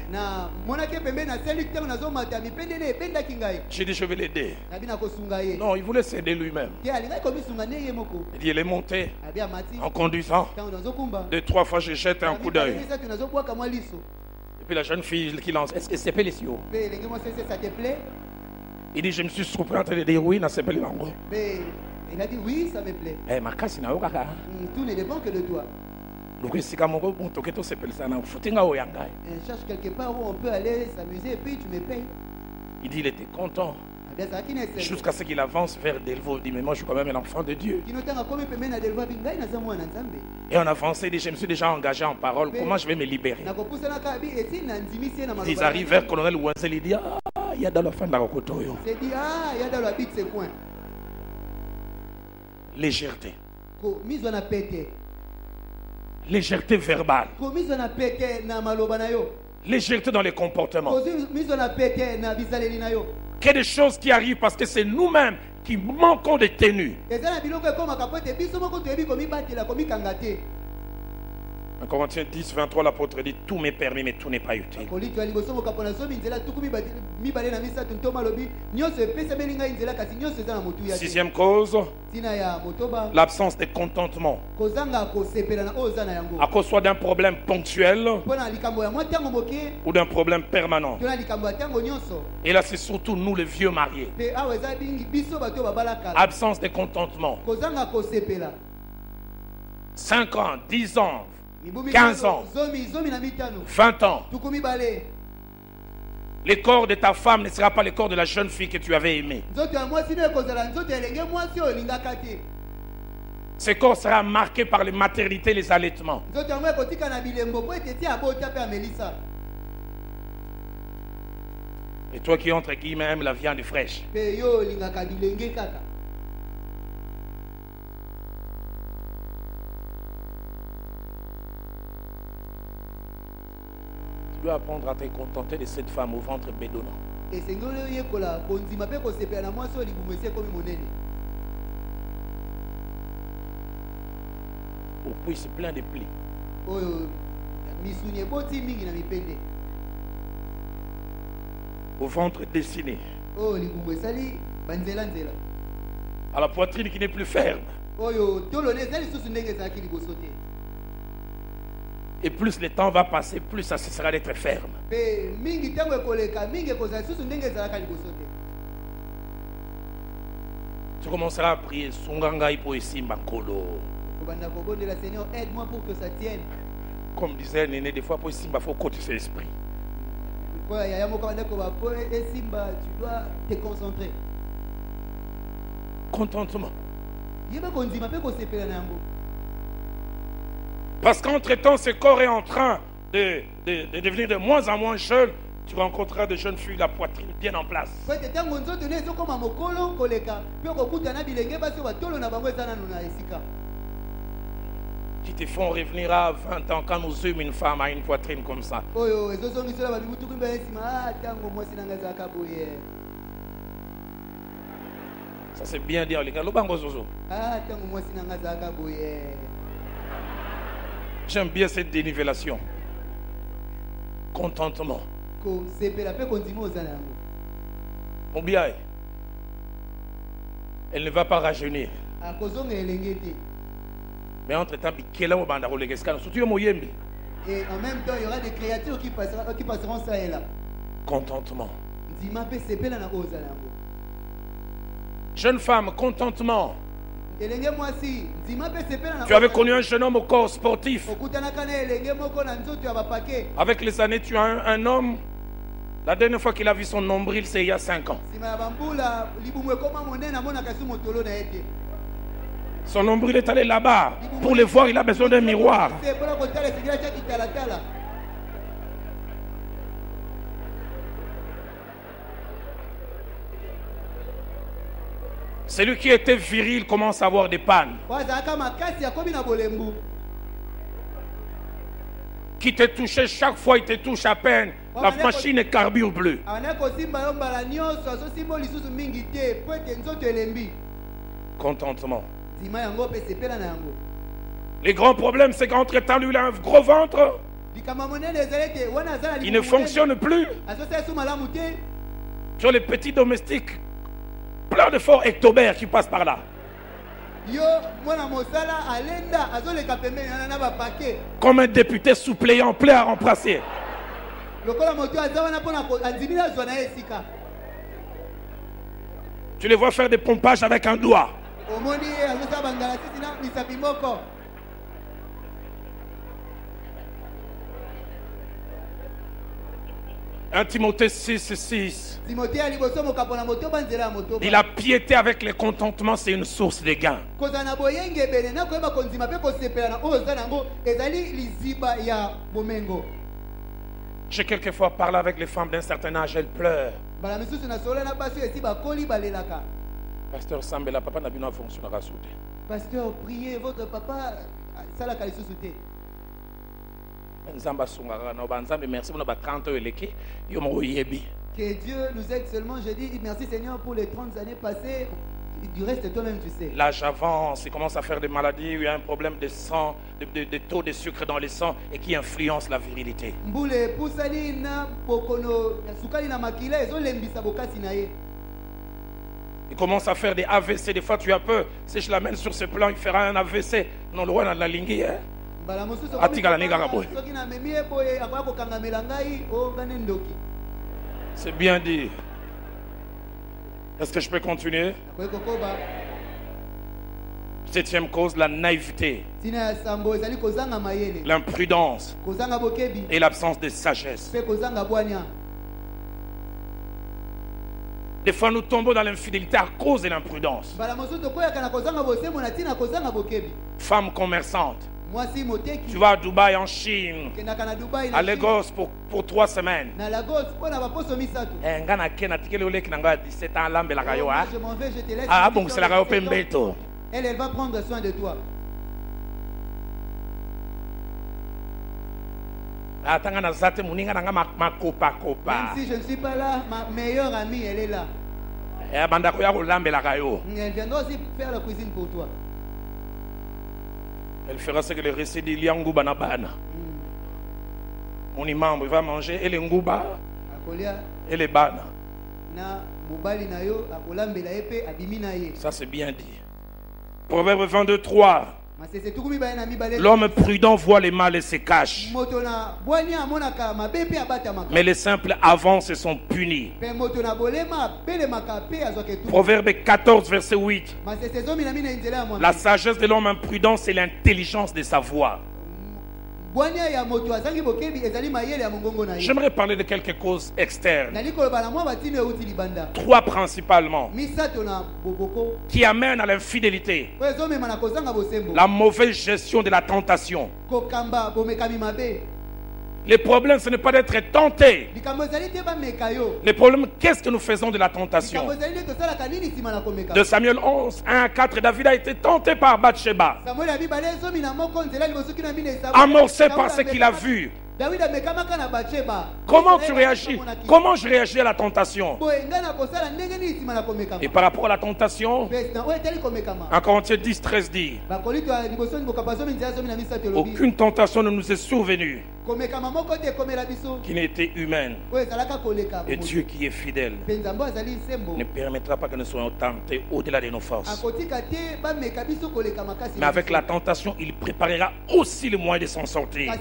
J'ai dit, je vais l'aider. Non, il voulait s'aider lui-même. Il dit, il est monté en conduisant. Deux, trois fois, je jette un coup d'œil. Et puis la jeune fille qui lance, est-ce que c'est Pélisio? Il dit, je me suis surpris en train de dire oui, c'est Pélisio. Il a dit, oui, ça me plaît. Eh, ma casse, tout ne dépend que de toi. On cherche quelque part où on peut aller s'amuser et puis tu me payes. Il dit il était content. Jusqu'à ce qu'il avance vers Delvaux. Il dit mais moi je suis quand même un enfant de Dieu. Et on avançait. Il dit je me suis déjà engagé en parole. Comment je vais me libérer? Ils arrivent vers Colonel Ouazel. Il dit ah, y a dans la fin de la cotoyo. C'est dit ah, il y a dans la bite ces points. Légèreté. Ko mise on a pété. Légèreté verbale. Ko mise on a pété na maloba na yo. Légèreté dans les comportements. Ko mise on a pété na bizaleli na yo. Il y a des choses qui arrivent parce que c'est nous-mêmes qui manquons de tenue. En Corinthiens dix, vingt-trois, l'apôtre dit tout m'est permis, mais tout n'est pas utile. Sixième cause, l'absence de contentement. À cause soit d'un problème ponctuel ou d'un problème permanent. Et là, c'est surtout nous, les vieux mariés. Absence de contentement. cinq ans, dix ans. quinze ans, vingt ans, le corps de ta femme ne sera pas le corps de la jeune fille que tu avais aimée. Ce corps sera marqué par les maternités et les allaitements. Et toi qui entre guillemets aimes la viande fraîche. Tu dois apprendre à te contenter de cette femme au ventre bédonnant. Au cuisse plein de plis. Au ventre dessiné. À la poitrine qui n'est plus ferme. Et plus le temps va passer, plus ça cessera d'être ferme. Tu commenceras à prier. Seigneur, aide-moi pour que ça tienne. Comme disait Néné, des fois, il faut côté ses esprits. Tu dois te concentrer. Contentement. Parce qu'entre-temps, ce corps est en train de, de, de devenir de moins en moins jeune. Tu rencontreras des jeunes filles, la poitrine bien en place. Qui te font revenir à vingt ans quand nous eûmes une femme à une poitrine comme ça. Ça c'est bien dire, les gars. J'aime bien cette dénivellation. Contentement. Ou bien, elle ne va pas rajeunir. Mais entre-temps, il y aura des créatures qui passeront, qui passeront ça et là. Contentement. Jeune femme, contentement. Tu avais connu un jeune homme au corps sportif. Avec les années, tu as un, un homme. La dernière fois qu'il a vu son nombril, c'est il y a cinq ans. Son nombril est allé là-bas. Pour le voir, il a besoin d'un miroir. Celui qui était viril commence à avoir des pannes. Qui te touchait chaque fois, il te touche à peine. La machine est carbure bleue. Contentement. Le grand problème, c'est qu'entre-temps, lui, il a un gros ventre. Il ne fonctionne plus. Sur les petits domestiques. Plein de forts ectobères qui passent par là. Comme un député suppléant, plein à remplacer. Tu les vois faire des pompages avec un doigt. un Timothée six six. Et la piété avec le contentement, c'est une source de gain. J'ai quelquefois parlé avec les femmes d'un certain âge, elles pleurent. Pasteur Sambela, papa n'a pas fonctionnaire à sauter. Pasteur, priez votre papa, ça la calice sauter. Merci pour trente ans. Que Dieu nous aide seulement, je dis merci Seigneur pour les trente années passées. Du reste, toi-même, tu sais. L'âge avance, il commence à faire des maladies où il y a un problème de sang, de, de, de taux de sucre dans le sang et qui influence la virilité. Il commence à faire des A V C. Des fois, tu as peur. Si je l'amène sur ce plan, il fera un A V C. Non, le roi n'a la lignée. Hein? C'est bien dit. Est-ce que je peux continuer? Septième cause, la naïveté, l'imprudence et l'absence de sagesse. Des fois, nous tombons dans l'infidélité à cause de l'imprudence. Femme commerçante. Tu vas à Dubaï, en Chine, à Lagos pour, pour trois semaines. Je m'en vais, je te laisse. Ah bon, c'est la rayon Pembeto. Elle, elle va prendre soin de toi. Même si je ne suis pas là, ma meilleure amie, elle est là. Elle viendra aussi faire la cuisine pour toi. Elle fera ce que le récit dit, Liangouba Nabana. Mon imam va manger, et les Ngouba, et les Bana. Ça c'est bien dit. Proverbe vingt-deux trois. L'homme prudent voit les mal et se cache. Mais les simples avancent et sont punis. Proverbe quatorze, verset huit. La sagesse de l'homme imprudent, c'est l'intelligence de sa voix. J'aimerais parler de quelques causes externes. Trois principalement, qui amènent à l'infidélité. La mauvaise gestion de la tentation. Le problème, ce n'est pas d'être tenté. Le problème, qu'est-ce que nous faisons de la tentation? De Samuel onze, un à quatre, David a été tenté par Bathsheba, amorcé par ce qu'il a vu. Comment tu réagis? Comment je réagis à la tentation? Et par rapport à la tentation, en Corinthiens dix treize dit, aucune tentation ne nous est survenue qui n'était humaine. Et Dieu qui est fidèle ne permettra pas que nous soyons tentés au-delà de nos forces. Mais avec la tentation, il préparera aussi le moyen de s'en sortir,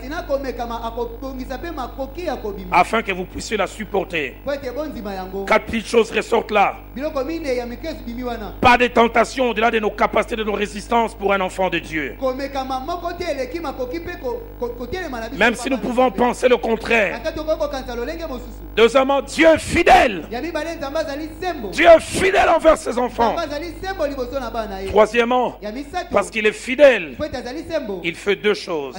afin que vous puissiez la supporter. Quatre petites choses ressortent là. Pas de tentation au-delà de nos capacités, de nos résistances pour un enfant de Dieu. Même si nous pouvons penser le contraire. Deuxièmement, Dieu est fidèle. Dieu est fidèle envers ses enfants. Troisièmement, parce qu'il est fidèle, il fait deux choses.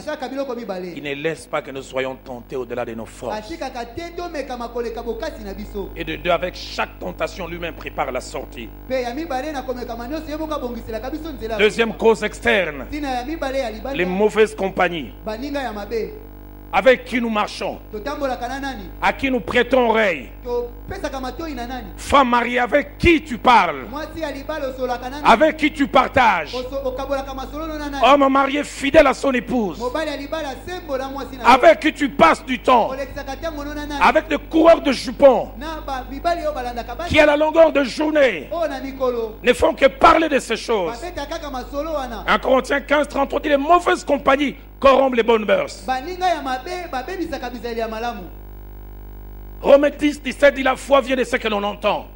Il ne laisse pas que nous soyons tentés au-delà de nos forces. Et de deux, avec chaque tentation, lui-même prépare la sortie. Deuxième cause externe, les mauvaises compagnies. Avec qui nous marchons, à qui nous prêtons oreille, femme mariée, avec qui tu parles, avec qui tu partages, homme marié fidèle à son épouse, avec qui tu passes du temps, avec des coureurs de jupons qui à la longueur de journée ne font que parler de ces choses. un Corinthiens quinze trente-trois dit, les mauvaises compagnies corrompre les bonnes mœurs. Romains dix dix-sept dit, la foi vient de ce que l'on entend.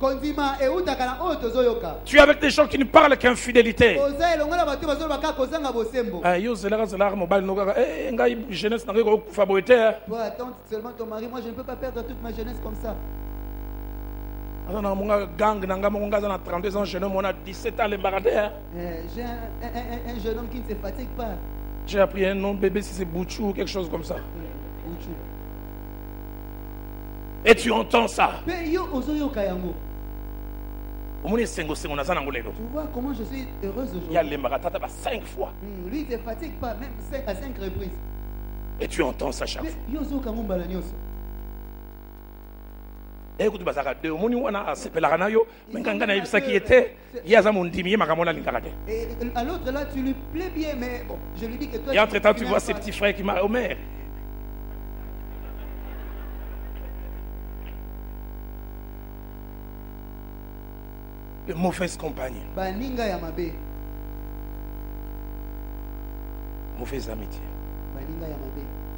Tu es avec des gens qui ne parlent qu'infidélité. Attends seulement ton mari, moi je ne peux pas perdre toute ma jeunesse comme ça. trente-deux ans, jeune homme, on a dix-sept ans, l'embaradé. J'ai un jeune homme qui ne se fatigue pas. J'ai appris un nom de bébé, si c'est Bouchou ou quelque chose comme ça. Bouchou. Et tu entends ça. Tu vois comment je suis heureuse aujourd'hui. Cinq fois. Lui, il ne fatigue pas, même à cinq reprises. Et tu entends ça chaque fois. Et à l'autre là, tu lui plais bien, mais bon, je lui dis que toi. Et entre temps, tu vois ses petits frères qui marient au maire. De mauvaise compagne, mauvaise amitié.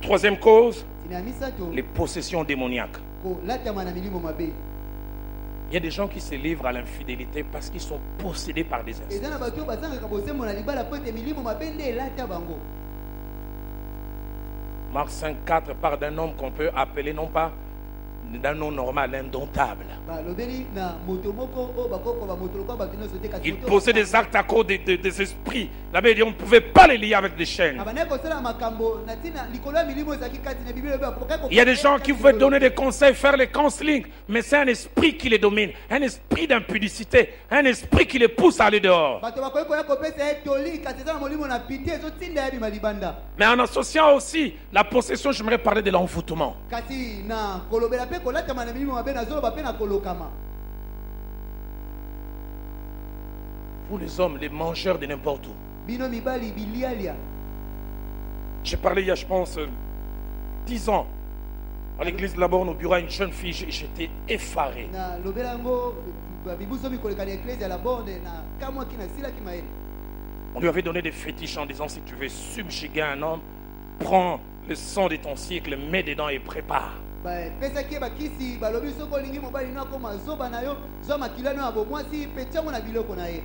Troisième cause, les possessions démoniaques. Il y a des gens qui se livrent à l'infidélité parce qu'ils sont possédés par des esprits. Marc cinq quatre parle d'un homme qu'on peut appeler non pas d'un nom normal, indomptable. Il posait des actes à cause des, des, des esprits. La Bible dit on ne pouvait pas les lier avec des chaînes. Il y a des gens qui veulent donner des conseils, faire les counseling, mais c'est un esprit qui les domine, un esprit d'impudicité, un esprit qui les pousse à aller dehors. Mais en associant aussi la possession, j'aimerais parler de l'envoûtement. Pour les hommes, les mangeurs de n'importe où. J'ai parlé il y a, je pense, dix ans à l'église de la Borne, au bureau à une jeune fille, j'étais effaré. On lui avait donné des fétiches en disant si tu veux subjuguer un homme, prends le sang de ton cycle, mets dedans et prépare.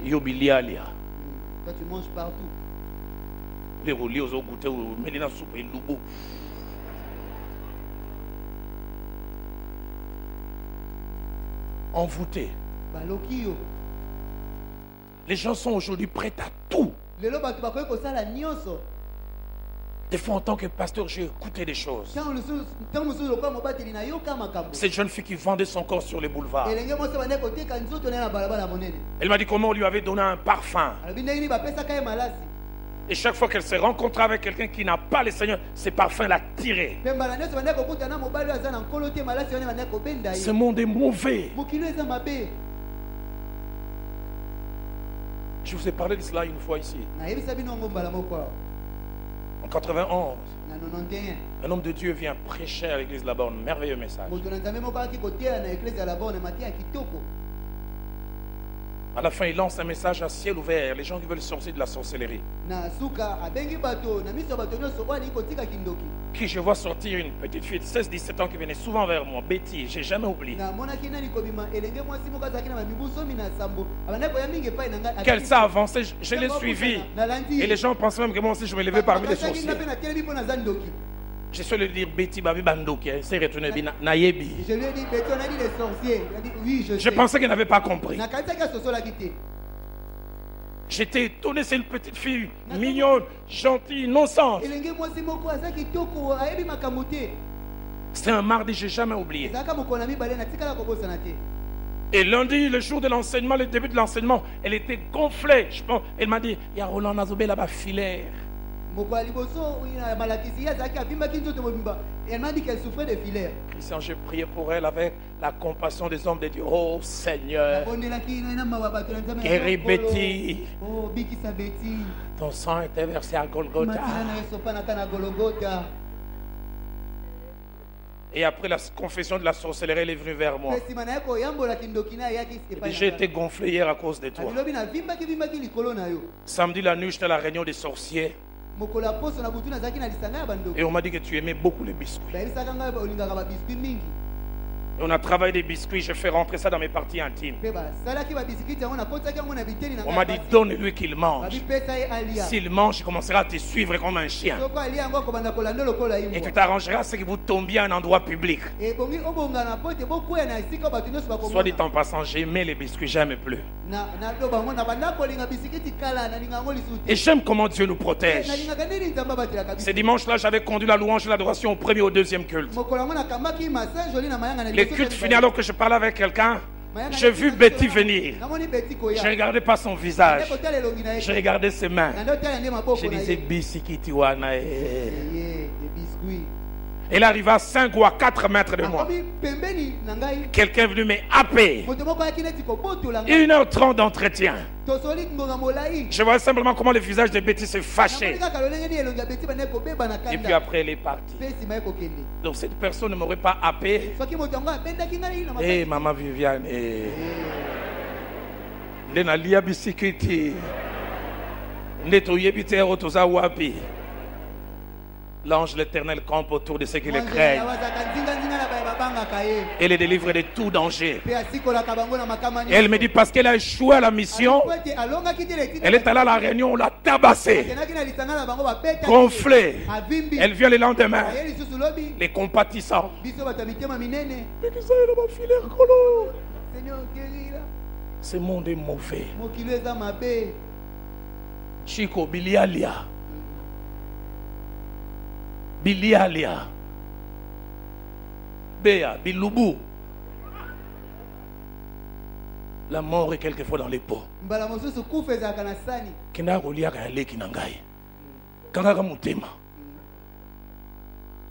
Yobilialia. Toi tu manges partout. Les roulis aux goûter ou mêler la soupe et l'oubo. Envoûté. Les gens sont aujourd'hui prêts à tout. Des fois, en tant que pasteur, j'ai écouté des choses. Cette jeune fille qui vendait son corps sur les boulevards. Elle m'a dit comment on lui avait donné un parfum. Et chaque fois qu'elle se rencontre avec quelqu'un qui n'a pas le Seigneur, ce parfum l'a tiré. Ce monde est mauvais. Je vous ai parlé de cela une fois ici. En quatre-vingt-onze, un homme de Dieu vient prêcher à l'église de la Borne, merveilleux message. À la fin, il lance un message à ciel ouvert, les gens qui veulent sortir de la sorcellerie. Qui je vois sortir une petite fille de seize dix-sept ans qui venait souvent vers moi, Betty, j'ai jamais oublié. Qu'elle s'est avancée, je, je l'ai suivie. Et les gens pensent même que moi aussi je me levais parmi les sorciers. Je suis allé dire Betty Babi Bandoki, c'est retourné Nayebi. Je lui ai dit Betty, on a dit les sorciers. Il a dit oui, je sais. Je pensais qu'elle n'avait pas compris. J'étais étonné, c'est une petite fille, mignonne, gentille, innocente. C'était un mardi, je n'ai jamais oublié. Et lundi, le jour de l'enseignement, le début de l'enseignement, elle était gonflée. Je pense, elle m'a dit, il y a Roland Dalo là-bas, filaire. Elle m'a dit qu'elle souffrait de filaire. Christian, j'ai prié pour elle avec la compassion des hommes de Dieu. Oh Seigneur, guéris Betty. Oh, ton sang était versé à Golgotha. Et après la confession de la sorcellerie, elle est venue vers moi. J'ai été gonflé hier à cause de toi. Samedi la nuit, j'étais à la réunion des sorciers. Et on m'a dit que tu aimais beaucoup les biscuits. Et on a travaillé des biscuits, je fais rentrer ça dans mes parties intimes. On m'a dit donne-lui qu'il mange. S'il mange, il commencera à te suivre comme un chien. Et tu t'arrangeras à ce que vous tombiez à un endroit public. Soit dit en passant, j'aimais les biscuits, j'aime plus. Et j'aime comment Dieu nous protège. Ce dimanche-là, j'avais conduit la louange et l'adoration au premier et au deuxième culte. Les le culte fini, alors que je parlais avec quelqu'un, j'ai vu Betty venir. Je ne regardais pas son visage. Je regardais ses mains. Je disais Bisikitiwana. Elle arriva à cinq ou à quatre mètres de moi. Quelqu'un est venu me happer. une heure trente d'entretien. Je vois simplement comment le visage de Betty se fâchait. Et puis après, elle est partie. Donc cette personne ne m'aurait pas happé. Hé, hey, maman Viviane. Hey. L'ange de l'Éternel campe autour de ceux qui le craignent et les délivre de tout danger. Et elle me dit, parce qu'elle a échoué à la mission, elle est allée à la réunion, on l'a tabassée, gonflée. Elle vient le lendemain, les compatissants. Ce monde est mauvais. Chico Bilialia. Bilialia. Béa, Bilubu. La mort est quelquefois dans les peaux.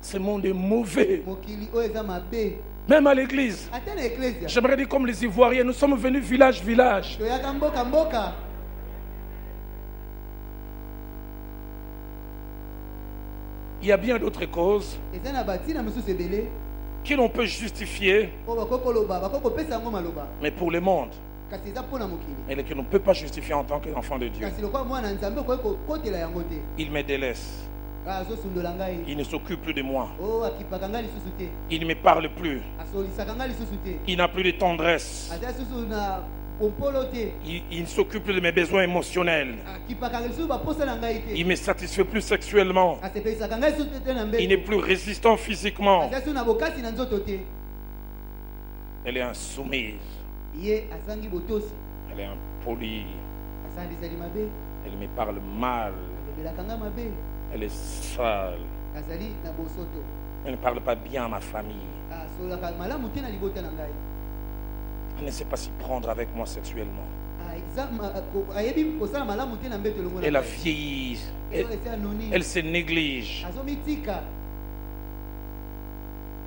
Ce monde est mauvais. Même à l'église. J'aimerais dire comme les Ivoiriens, nous sommes venus village, village. Il y a bien d'autres causes que l'on peut justifier, mais pour le monde, mais que l'on ne peut pas justifier en tant qu'enfant de Dieu. Il me délaisse. Il ne s'occupe plus de moi. Il ne me parle plus. Il n'a plus de tendresse. Il, il s'occupe de mes besoins émotionnels. Il me satisfait plus sexuellement. Il n'est plus résistant physiquement. Elle est insoumise. Elle est impolie. Elle me parle mal. Elle est sale. Elle ne parle pas bien à ma famille. Elle ne sait pas s'y prendre avec moi sexuellement. Elle a vieilli. Elle, elle se néglige.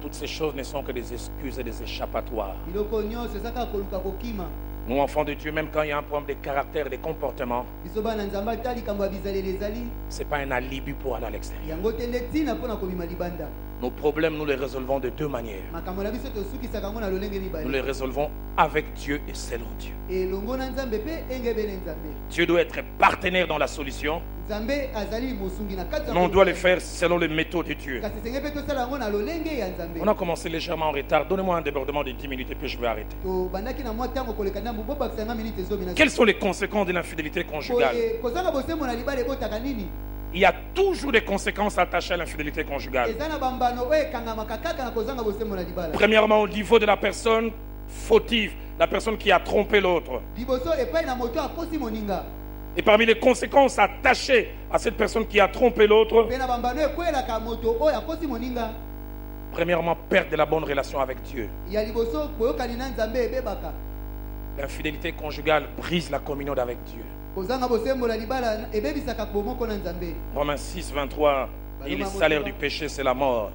Toutes ces choses ne sont que des excuses et des échappatoires. Nous, enfants de Dieu, même quand il y a un problème de caractère, de comportement, ce n'est pas un alibi pour aller à l'extérieur. Nos problèmes, nous les résolvons de deux manières. Nous les résolvons avec Dieu et selon Dieu. Dieu doit être partenaire dans la solution. Mais on doit le faire selon les méthodes de Dieu. On a commencé légèrement en retard. Donnez-moi un débordement de dix minutes et puis je vais arrêter. Quelles sont les conséquences de l'infidélité conjugale? Il y a toujours des conséquences attachées à l'infidélité conjugale. Premièrement, au niveau de la personne fautive, la personne qui a trompé l'autre. Et parmi les conséquences attachées à cette personne qui a trompé l'autre, premièrement, perdre de la bonne relation avec Dieu. L'infidélité conjugale brise la communion avec Dieu. Romains six, vingt-trois, et le salaire du péché, c'est la mort.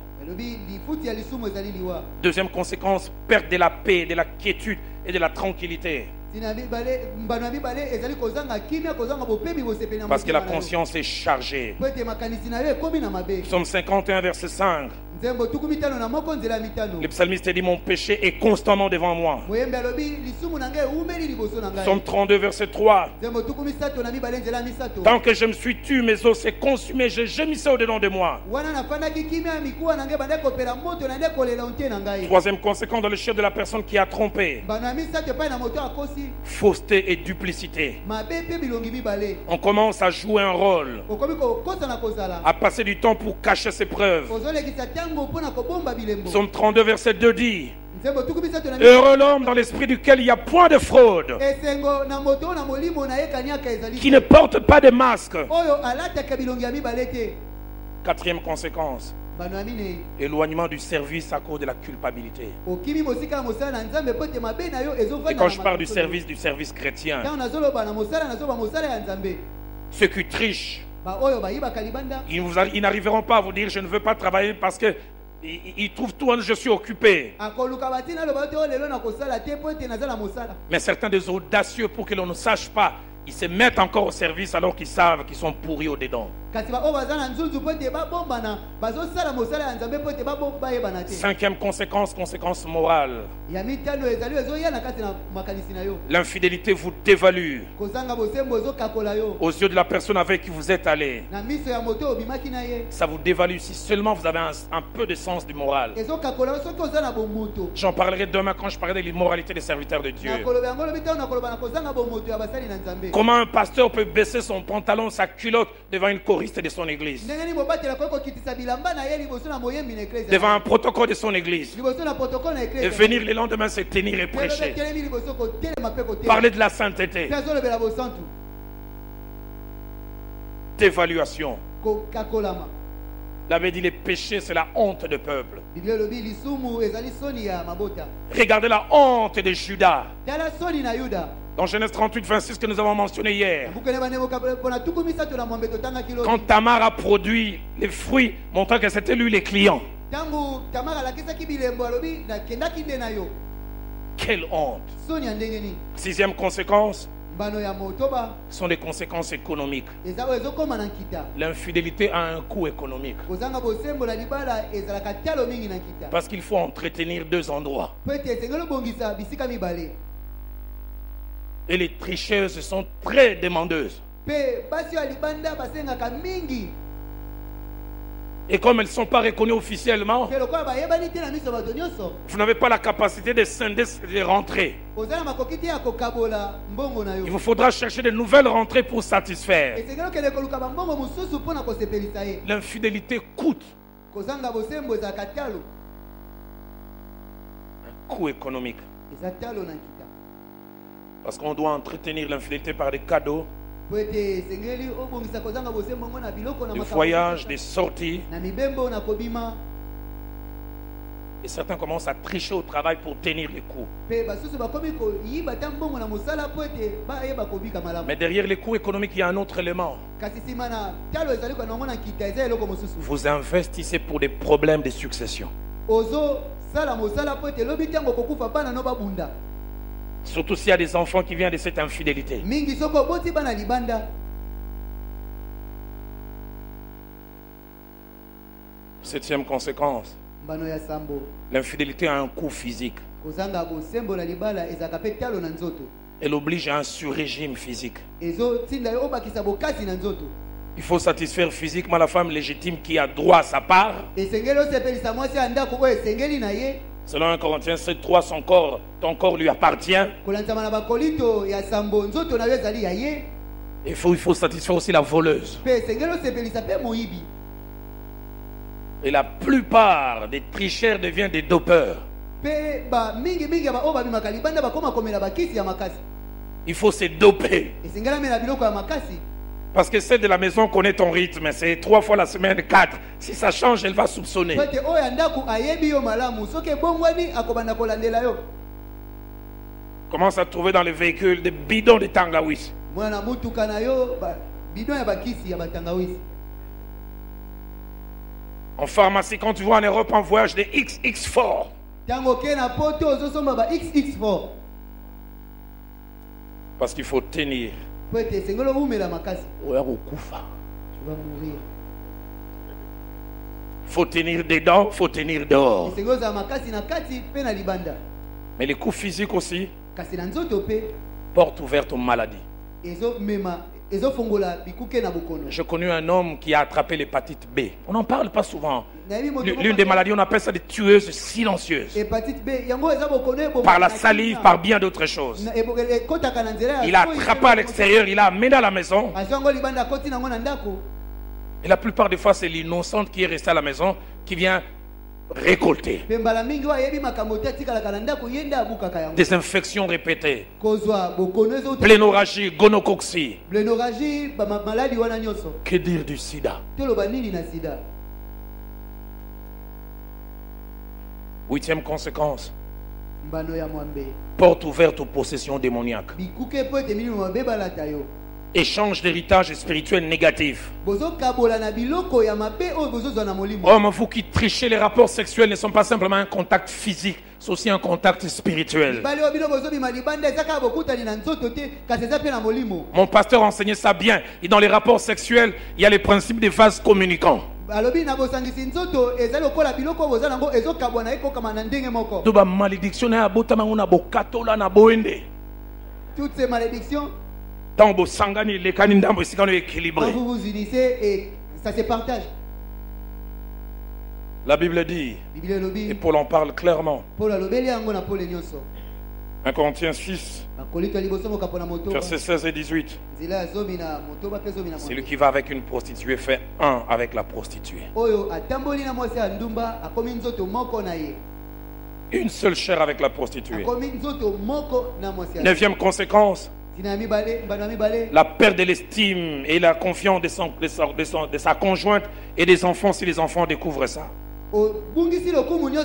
Deuxième conséquence, perte de la paix, de la quiétude et de la tranquillité. Parce que la conscience est chargée. Psaume cinquante et un, verset cinq. Le psalmiste dit, mon péché est constamment devant moi. Psaume trente-deux, verset trois. Tant que je me suis tué, mes os s'est consumé, je gémissais au-dedans de moi. Troisième conséquence dans le chef de la personne qui a trompé. Fausseté et duplicité. On commence à jouer un rôle, à passer du temps pour cacher ses preuves. Psaume trente-deux, verset deux dit, heureux l'homme dans l'esprit duquel il n'y a point de fraude, qui ne porte pas de masque. Quatrième conséquence, Éloignement du service à cause de la culpabilité. Et quand je parle du service, du service chrétien, ceux qui trichent, ils, ils n'arriveront pas à vous dire je ne veux pas travailler parce que Ils, ils trouvent tout, je suis occupé. Mais certains des audacieux, pour que l'on ne sache pas, ils se mettent encore au service alors qu'ils savent qu'ils sont pourris au-dedans. Cinquième conséquence, conséquence morale. L'infidélité vous dévalue aux yeux de la personne avec qui vous êtes allé. Ça vous dévalue si seulement vous avez un, un peu de sens du moral. J'en parlerai demain quand je parlerai de l'immoralité des serviteurs de Dieu. Comment un pasteur peut baisser son pantalon, sa culotte devant une choriste de son église, devant un protocole de son église, et venir le lendemain se tenir et prêcher, parler de la sainteté. Dévaluation. L'abbé dit, les péchés, c'est la honte du peuple. Regardez la honte de Judas. Dans Genèse trente-huit, vingt-six que nous avons mentionné hier, quand Tamar a produit les fruits, montrant que c'était lui les clients. Quelle honte. Sixième conséquence, sont des conséquences économiques. L'infidélité a un coût économique. Parce qu'il faut entretenir deux endroits. Et les tricheuses sont très demandeuses. Et comme elles ne sont pas reconnues officiellement, vous n'avez pas la capacité de scinder les rentrées. Il vous faudra chercher de nouvelles rentrées pour satisfaire. L'infidélité coûte. Un coût économique. Parce qu'on doit entretenir l'infidélité par des cadeaux, des voyages, des sorties. Et certains commencent à tricher au travail pour tenir les coûts. Mais derrière les coûts économiques, il y a un autre élément. Vous investissez pour des problèmes de succession. Surtout s'il y a des enfants qui viennent de cette infidélité. Septième conséquence, l'infidélité a un coût physique. Elle oblige à un sur-régime physique. Il faut satisfaire physiquement la femme légitime qui a droit à sa part. Selon un Corinthiens sept, trois, son corps, ton corps lui appartient. Il faut, il faut satisfaire aussi la voleuse. Et la plupart des tricheurs deviennent des dopeurs. Il faut se doper. Parce que celle de la maison connaît ton rythme. C'est trois fois la semaine, quatre. Si ça change, elle va soupçonner. Commence à trouver dans les véhicules des bidons de Tangawis. En pharmacie, quand tu vois en Europe en voyage des X X quatre. Parce qu'il faut tenir. Tu vas mourir. Faut tenir dedans, faut tenir dehors. Mais les coups physiques aussi portent ouverte aux maladies. J'ai connu un homme qui a attrapé l'hépatite B. On n'en parle pas souvent. L'une des maladies, on appelle ça des tueuses silencieuses. Par la salive, par bien d'autres choses. Il a attrapé à l'extérieur, il a amené à la maison. Et la plupart des fois, c'est l'innocente qui est restée à la maison qui vient récolter. Des infections répétées. Plénorragie, gonocoxie. Que dire du sida? Huitième conséquence. Porte ouverte aux possessions démoniaques. Échange d'héritage spirituel négatif. Hommes, vous qui trichez, les rapports sexuels ne sont pas simplement un contact physique, c'est aussi un contact spirituel. Mon pasteur enseignait ça bien. Et dans les rapports sexuels, il y a les principes des vases communicants. Toutes ces malédictions, quand vous vous unissez, et ça se partage. La Bible dit, et Paul en parle clairement, Premier Corinthiens six, versets seize et dix-huit. Celui qui va avec une prostituée fait un avec la prostituée. Une seule chair avec la prostituée. Neuvième conséquence. La perte de l'estime et la confiance de, son, de, son, de, son, de sa conjointe et des enfants si les enfants découvrent ça. Donnez-moi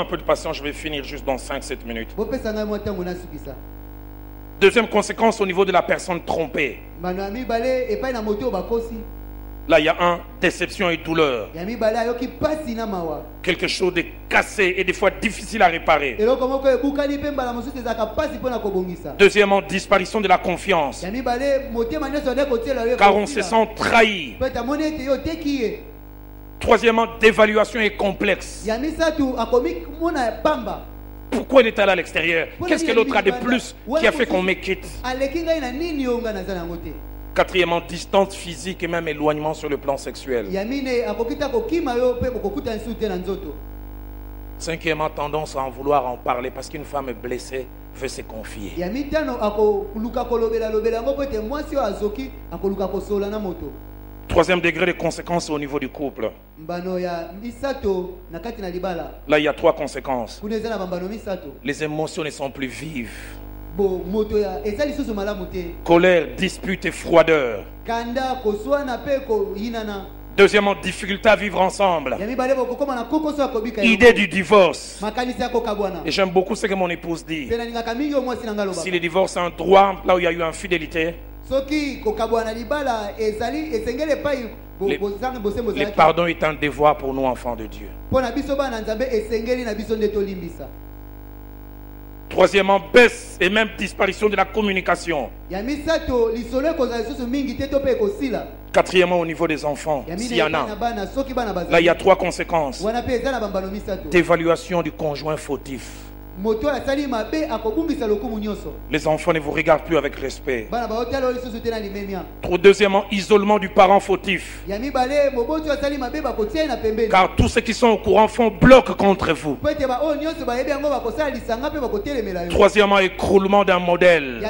un peu de patience, je vais finir juste dans cinq à sept minutes. Deuxième conséquence au niveau de la personne trompée. Là, il y a un déception et douleur. Quelque chose de cassé et des fois difficile à réparer. Deuxièmement, disparition de la confiance. Car on se sent trahi. Troisièmement, dévaluation et complexe. Pourquoi il est allé à l'extérieur? Qu'est-ce que l'autre a de plus qui a fait qu'on me quitte? Quatrièmement, distance physique et même éloignement sur le plan sexuel. Cinquièmement, tendance à en vouloir en parler parce qu'une femme est blessée, veut se confier. Troisième degré de conséquences au niveau du couple. Là, il y a trois conséquences. Les émotions ne sont plus vives. Colère, dispute et froideur. Deuxièmement, difficulté à vivre ensemble. Idée du divorce. Et j'aime beaucoup ce que mon épouse dit. Si le divorce est un droit, là où il y a eu infidélité, le, le pardon est un devoir pour nous, enfants de Dieu. Troisièmement, baisse et même disparition de la communication. Quatrièmement, au niveau des enfants, s'il y en a, là il y a trois conséquences. Dévaluation du conjoint fautif. Les enfants ne vous regardent plus avec respect. Deuxièmement, isolement du parent fautif. Car tous ceux qui sont au courant font bloc contre vous. Troisièmement, écroulement d'un modèle.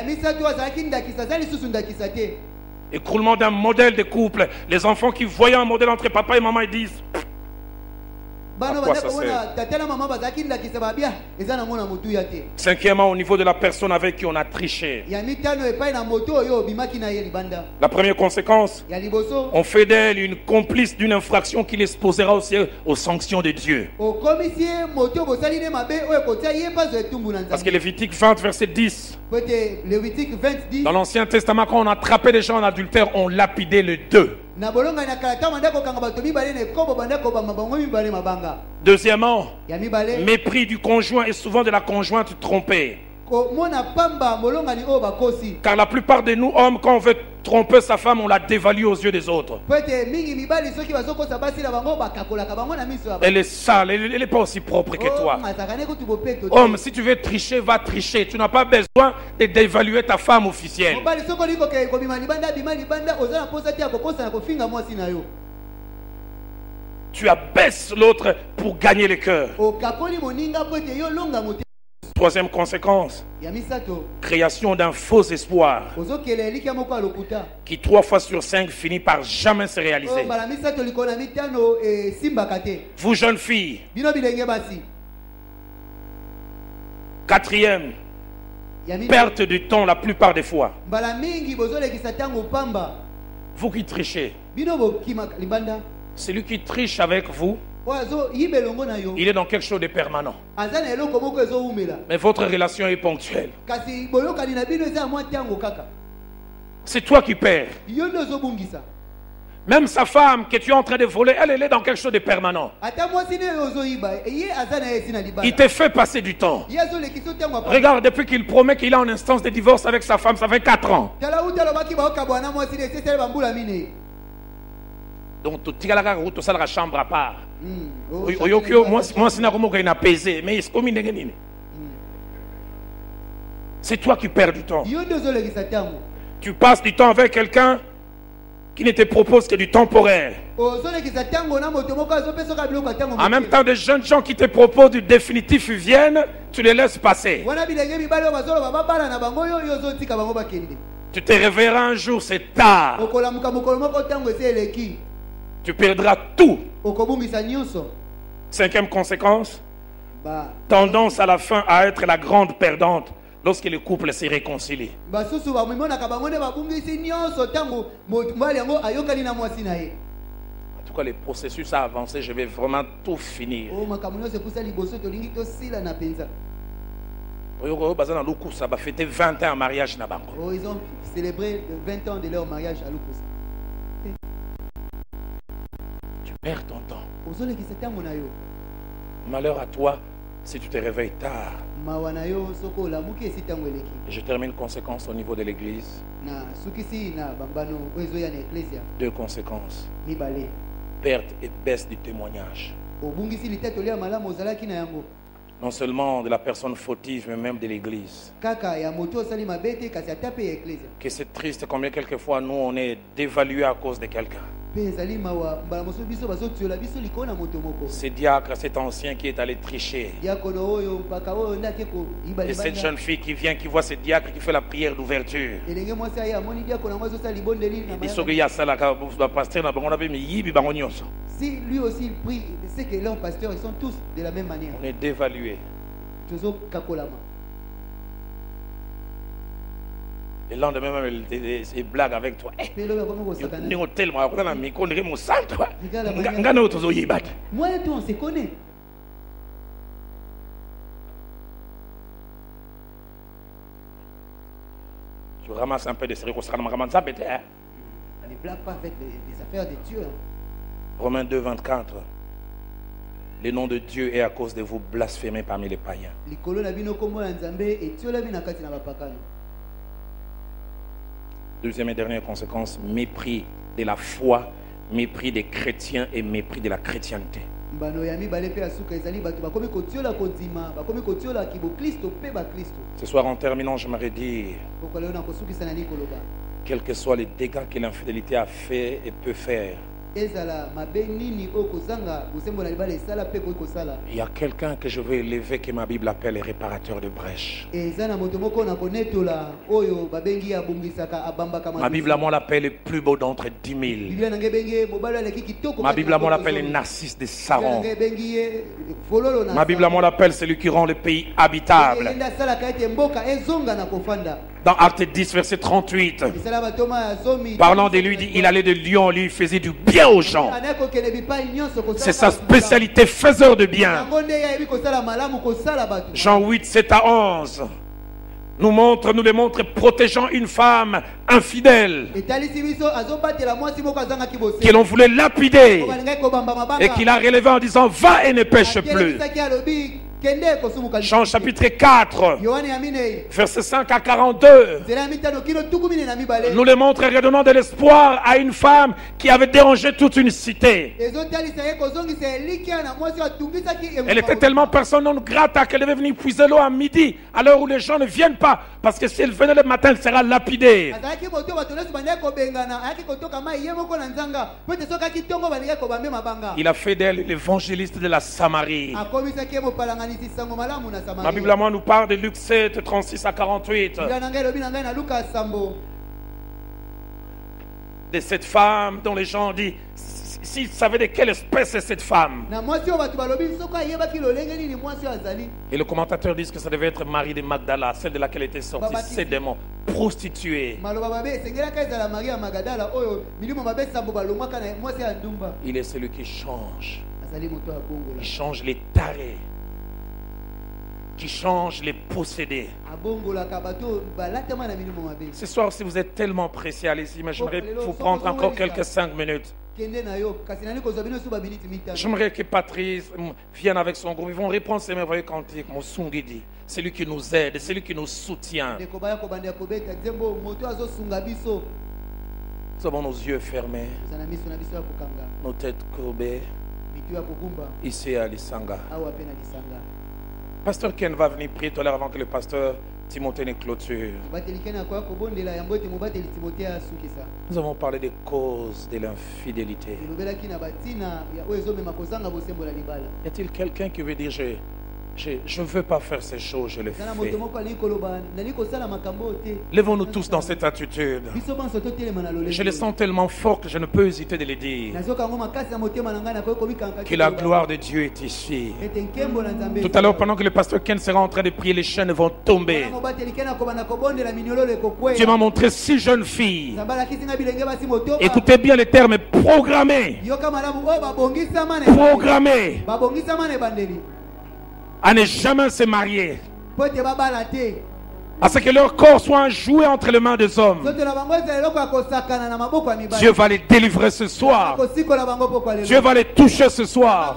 Écroulement d'un modèle de couple. Les enfants qui voyaient un modèle entre papa et maman, ils disent... Cinquièmement, au niveau de la personne avec qui on a triché. La première conséquence, on fait d'elle une complice d'une infraction qui l'exposera aussi aux sanctions de Dieu. Parce que Lévitique vingt, verset dix, dans l'Ancien Testament, quand on attrapait des gens en adultère, on lapidait les deux. Deuxièmement, mépris du conjoint et souvent de la conjointe trompée. Car la plupart de nous hommes, quand on veut tromper sa femme, on la dévalue aux yeux des autres. Elle est sale, elle n'est pas aussi propre que toi. Homme, si tu veux tricher, va tricher. Tu n'as pas besoin de dévaluer ta femme officielle. Tu abaisses l'autre pour gagner le cœur. Troisième conséquence, création d'un faux espoir qui trois fois sur cinq finit par jamais se réaliser. Vous jeunes filles, quatrième, perte du temps la plupart des fois. Vous qui trichez, Celui qui triche avec vous, il est dans quelque chose de permanent. Mais votre relation est ponctuelle. C'est toi qui perds. Même sa femme que tu es en train de voler, elle, elle est dans quelque chose de permanent. Il te fait passer du temps. Regarde, depuis qu'il promet qu'il est en instance de divorce avec sa femme, ça fait quatre ans. Donc, tu as la route, tu as la chambre à part. Moi, c'est un apaisé, mais c'est comme une. C'est toi qui perds du temps. Tu passes du temps avec quelqu'un qui ne te propose que du temporaire. En même temps, des jeunes gens qui te proposent du définitif viennent, tu les laisses passer. Tu te réveilleras un jour, c'est tard. Tu perdras tout. Cinquième conséquence, tendance à la fin à être la grande perdante lorsque le couple s'est réconcilié. En tout cas, le processus a avancé. Je vais vraiment tout finir. Ça va fêter vingt ans en mariage. Ils ont célébré vingt ans de leur mariage à Lukusa. Tu perds ton temps. Malheur à toi si tu te réveilles tard. Je termine conséquence au niveau de l'église. Deux conséquences. Perte et baisse du témoignage. Non seulement de la personne fautive, mais même de l'église. Que c'est triste combien quelquefois nous on est dévalués à cause de quelqu'un. Ce diacre, cet ancien qui est allé tricher. Et cette jeune fille qui vient, qui voit ce diacre qui fait la prière d'ouverture. Il dit, si lui aussi il prie, c'est que leurs pasteurs, ils sont tous de la même manière. On est dévalués. Et le lendemain même, il blague avec toi. Moi et toi, on se connaît. Tu ramasses un peu de série. On ne blague pas avec les affaires de Dieu. Romains deux, vingt-quatre. Le nom de Dieu est à cause de vous blasphémé parmi les païens. Deuxième et dernière conséquence, mépris de la foi, mépris des chrétiens et mépris de la chrétienté. Ce soir en terminant, j'aimerais dire, quels que soient les dégâts que l'infidélité a fait et peut faire, il y a quelqu'un que je veux élever que ma Bible appelle le réparateur de brèches. Ma Bible à moi l'appelle le plus beau d'entre dix mille. Ma Bible à moi l'appelle le Narcisse de Saron. Ma Bible à moi l'appelle celui qui rend le pays habitable. Dans Actes dix, verset trente-huit, parlant de lui, dit, il allait de lion en lion, il faisait du bien aux gens. C'est sa spécialité, faiseur de bien. Jean huit, sept à onze, nous montre, nous les montre protégeant une femme infidèle que l'on voulait lapider et qu'il a relevé en disant, va et ne pêche plus. Jean chapitre quatre, verset cinq à quarante-deux, nous le montre redonnant de l'espoir à une femme qui avait dérangé toute une cité. Elle était tellement personne non grata qu'elle devait venir puiser l'eau à midi, à l'heure où les gens ne viennent pas, parce que si elle venait le matin, elle sera lapidée. Il a fait d'elle l'évangéliste de la Samarie. La Bible à moi nous parle de Luc sept, trente-six à quarante-huit. De cette femme dont les gens disent, s'ils savaient de quelle espèce est cette femme. Et le commentateur dit que ça devait être Marie de Magdala, celle de laquelle étaient sortis ces démons. prostituée. Il est celui qui change. Il change les tarés. Qui change les possédés. Ce soir, si vous êtes tellement pressés, allez-y, mais j'aimerais vous prendre encore quelques cinq minutes. J'aimerais que Patrice vienne avec son groupe. Ils vont répondre ces merveilleux cantiques. Mon Sungi dit, c'est lui qui nous aide, c'est lui qui nous soutient. Nous avons nos yeux fermés, nos têtes courbées, ici à l'Isanga. Pasteur Ken va venir prier tout à l'heure avant que le pasteur Timothée ne clôture. Nous avons parlé des causes de l'infidélité. Y a-t-il quelqu'un qui veut dire je ne veux pas faire ces choses, je les fais? Levons-nous tous dans cette attitude. Je les sens tellement fort que je ne peux hésiter de les dire. Que la gloire de Dieu est ici. Tout à l'heure, pendant que le pasteur Ken sera en train de prier, les chaînes vont tomber. Dieu m'a montré six jeunes filles. Écoutez bien les termes, programmées. Programmées. À ne jamais se marier. À ce que leur corps soit un jouet entre les mains des hommes. Dieu va les délivrer ce soir. Dieu va les toucher ce soir.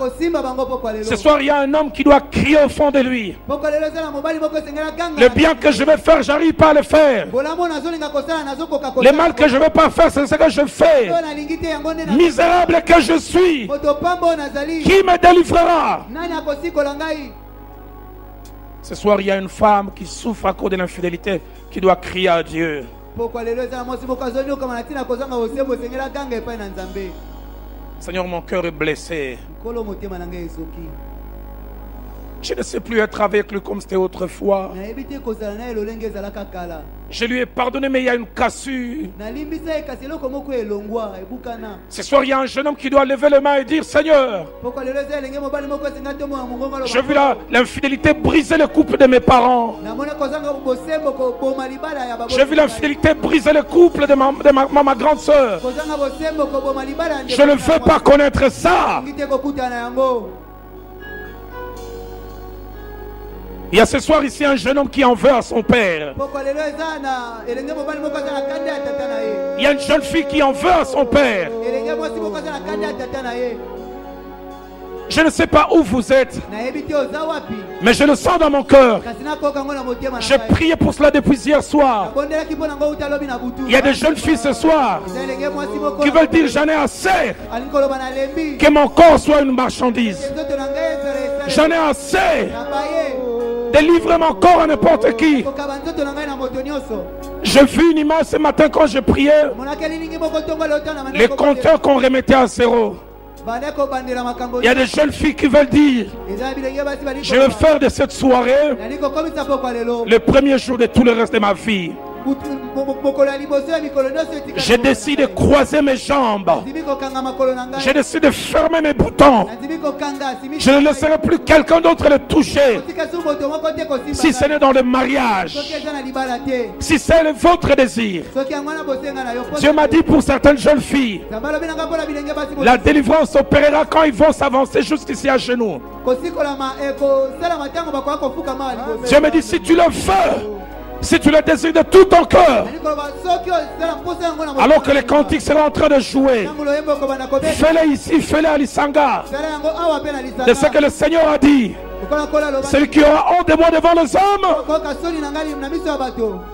Ce soir, il y a un homme qui doit crier au fond de lui. Le bien que je vais faire, j'arrive pas à le faire. Le mal que je vais pas faire, c'est ce que je fais. Misérable que je suis. Qui me délivrera? Ce soir, il y a une femme qui souffre à cause de l'infidélité, qui doit crier à Dieu. Seigneur, mon cœur est blessé. Je ne sais plus être avec lui comme c'était autrefois. Je lui ai pardonné, mais il y a une cassure. Ce soir, il y a un jeune homme qui doit lever les mains et dire, Seigneur, j'ai vu l'infidélité briser le couple de mes parents. J'ai vu l'infidélité briser le couple de ma, de ma, ma, ma grande soeur. Je ne veux pas connaître ça. Il y a ce soir ici un jeune homme qui en veut à son père. Il y a une jeune fille qui en veut à son père. Je ne sais pas où vous êtes, mais je le sens dans mon cœur. J'ai prié pour cela depuis hier soir. Il y a des jeunes filles ce soir qui veulent dire j'en ai assez que mon corps soit une marchandise. J'en ai assez. Délivre mon corps à n'importe qui. J'ai vu une image ce matin quand je priais. Les compteurs qu'on remettait à zéro. Il y a des jeunes filles qui veulent dire je veux faire de cette soirée le premier jour de tout le reste de ma vie. Je décide de croiser mes jambes. Je décide de fermer mes boutons. Je ne laisserai plus quelqu'un d'autre le toucher. Si ce n'est dans le mariage, si c'est votre désir. Dieu m'a dit pour certaines jeunes filles, la délivrance opérera quand ils vont s'avancer jusqu'ici à genoux. Dieu me dit si tu le veux, si tu le désires de tout ton cœur, alors que les cantiques seront en train de jouer, fais-les ici, fais-les à l'Isanga. De ce que le Seigneur a dit, celui qui aura honte de moi devant les hommes,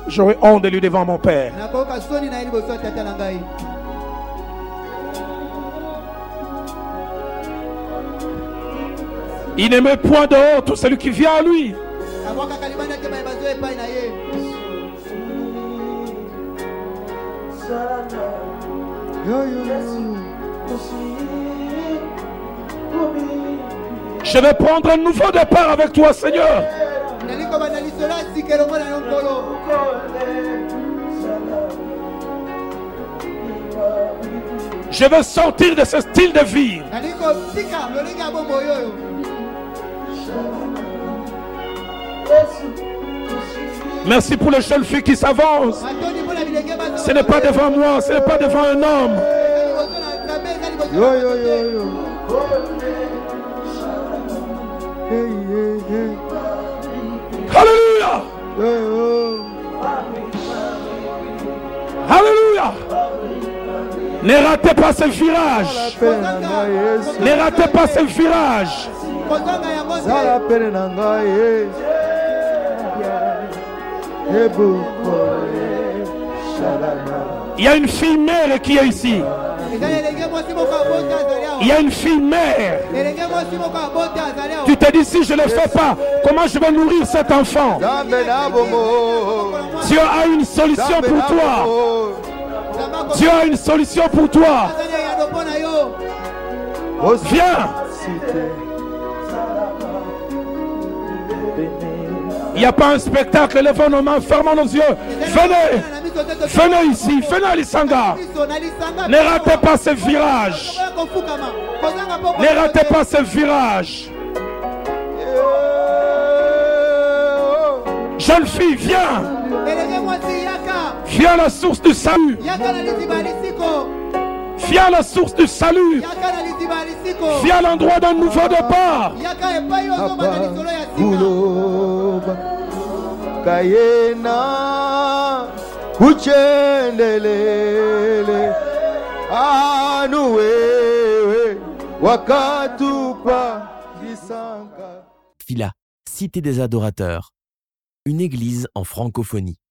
j'aurai honte de lui devant mon Père. Il ne met point dehors tout celui qui vient à lui. Je vais prendre un nouveau départ avec toi, Seigneur. Je veux sortir de ce style de vie. Merci pour les jeunes filles qui s'avancent. Ce n'est pas devant moi, ce n'est pas devant un homme. Alléluia. Alléluia. Ne ratez pas ce virage. Ne ratez pas ce virage. Il y a une fille mère qui est ici. Il y a une fille mère. Tu te dis, si je ne le fais pas, comment je vais nourrir cet enfant? Dieu a une solution pour toi. Dieu a une solution pour toi. Viens. Il n'y a pas un spectacle, levons nos mains, fermons nos yeux. Venez, venez ici, venez à l'Isanga. Ne ratez pas ce virage. Ne ratez pas ce virage. Jeune fille, viens. Viens à la source du salut. Viens à la source du salut. Viens à l'endroit d'un nouveau départ. Kayena uchendelele anuwe wakatupa Isanga. Phila, Cité des Adorateurs, une église en francophonie.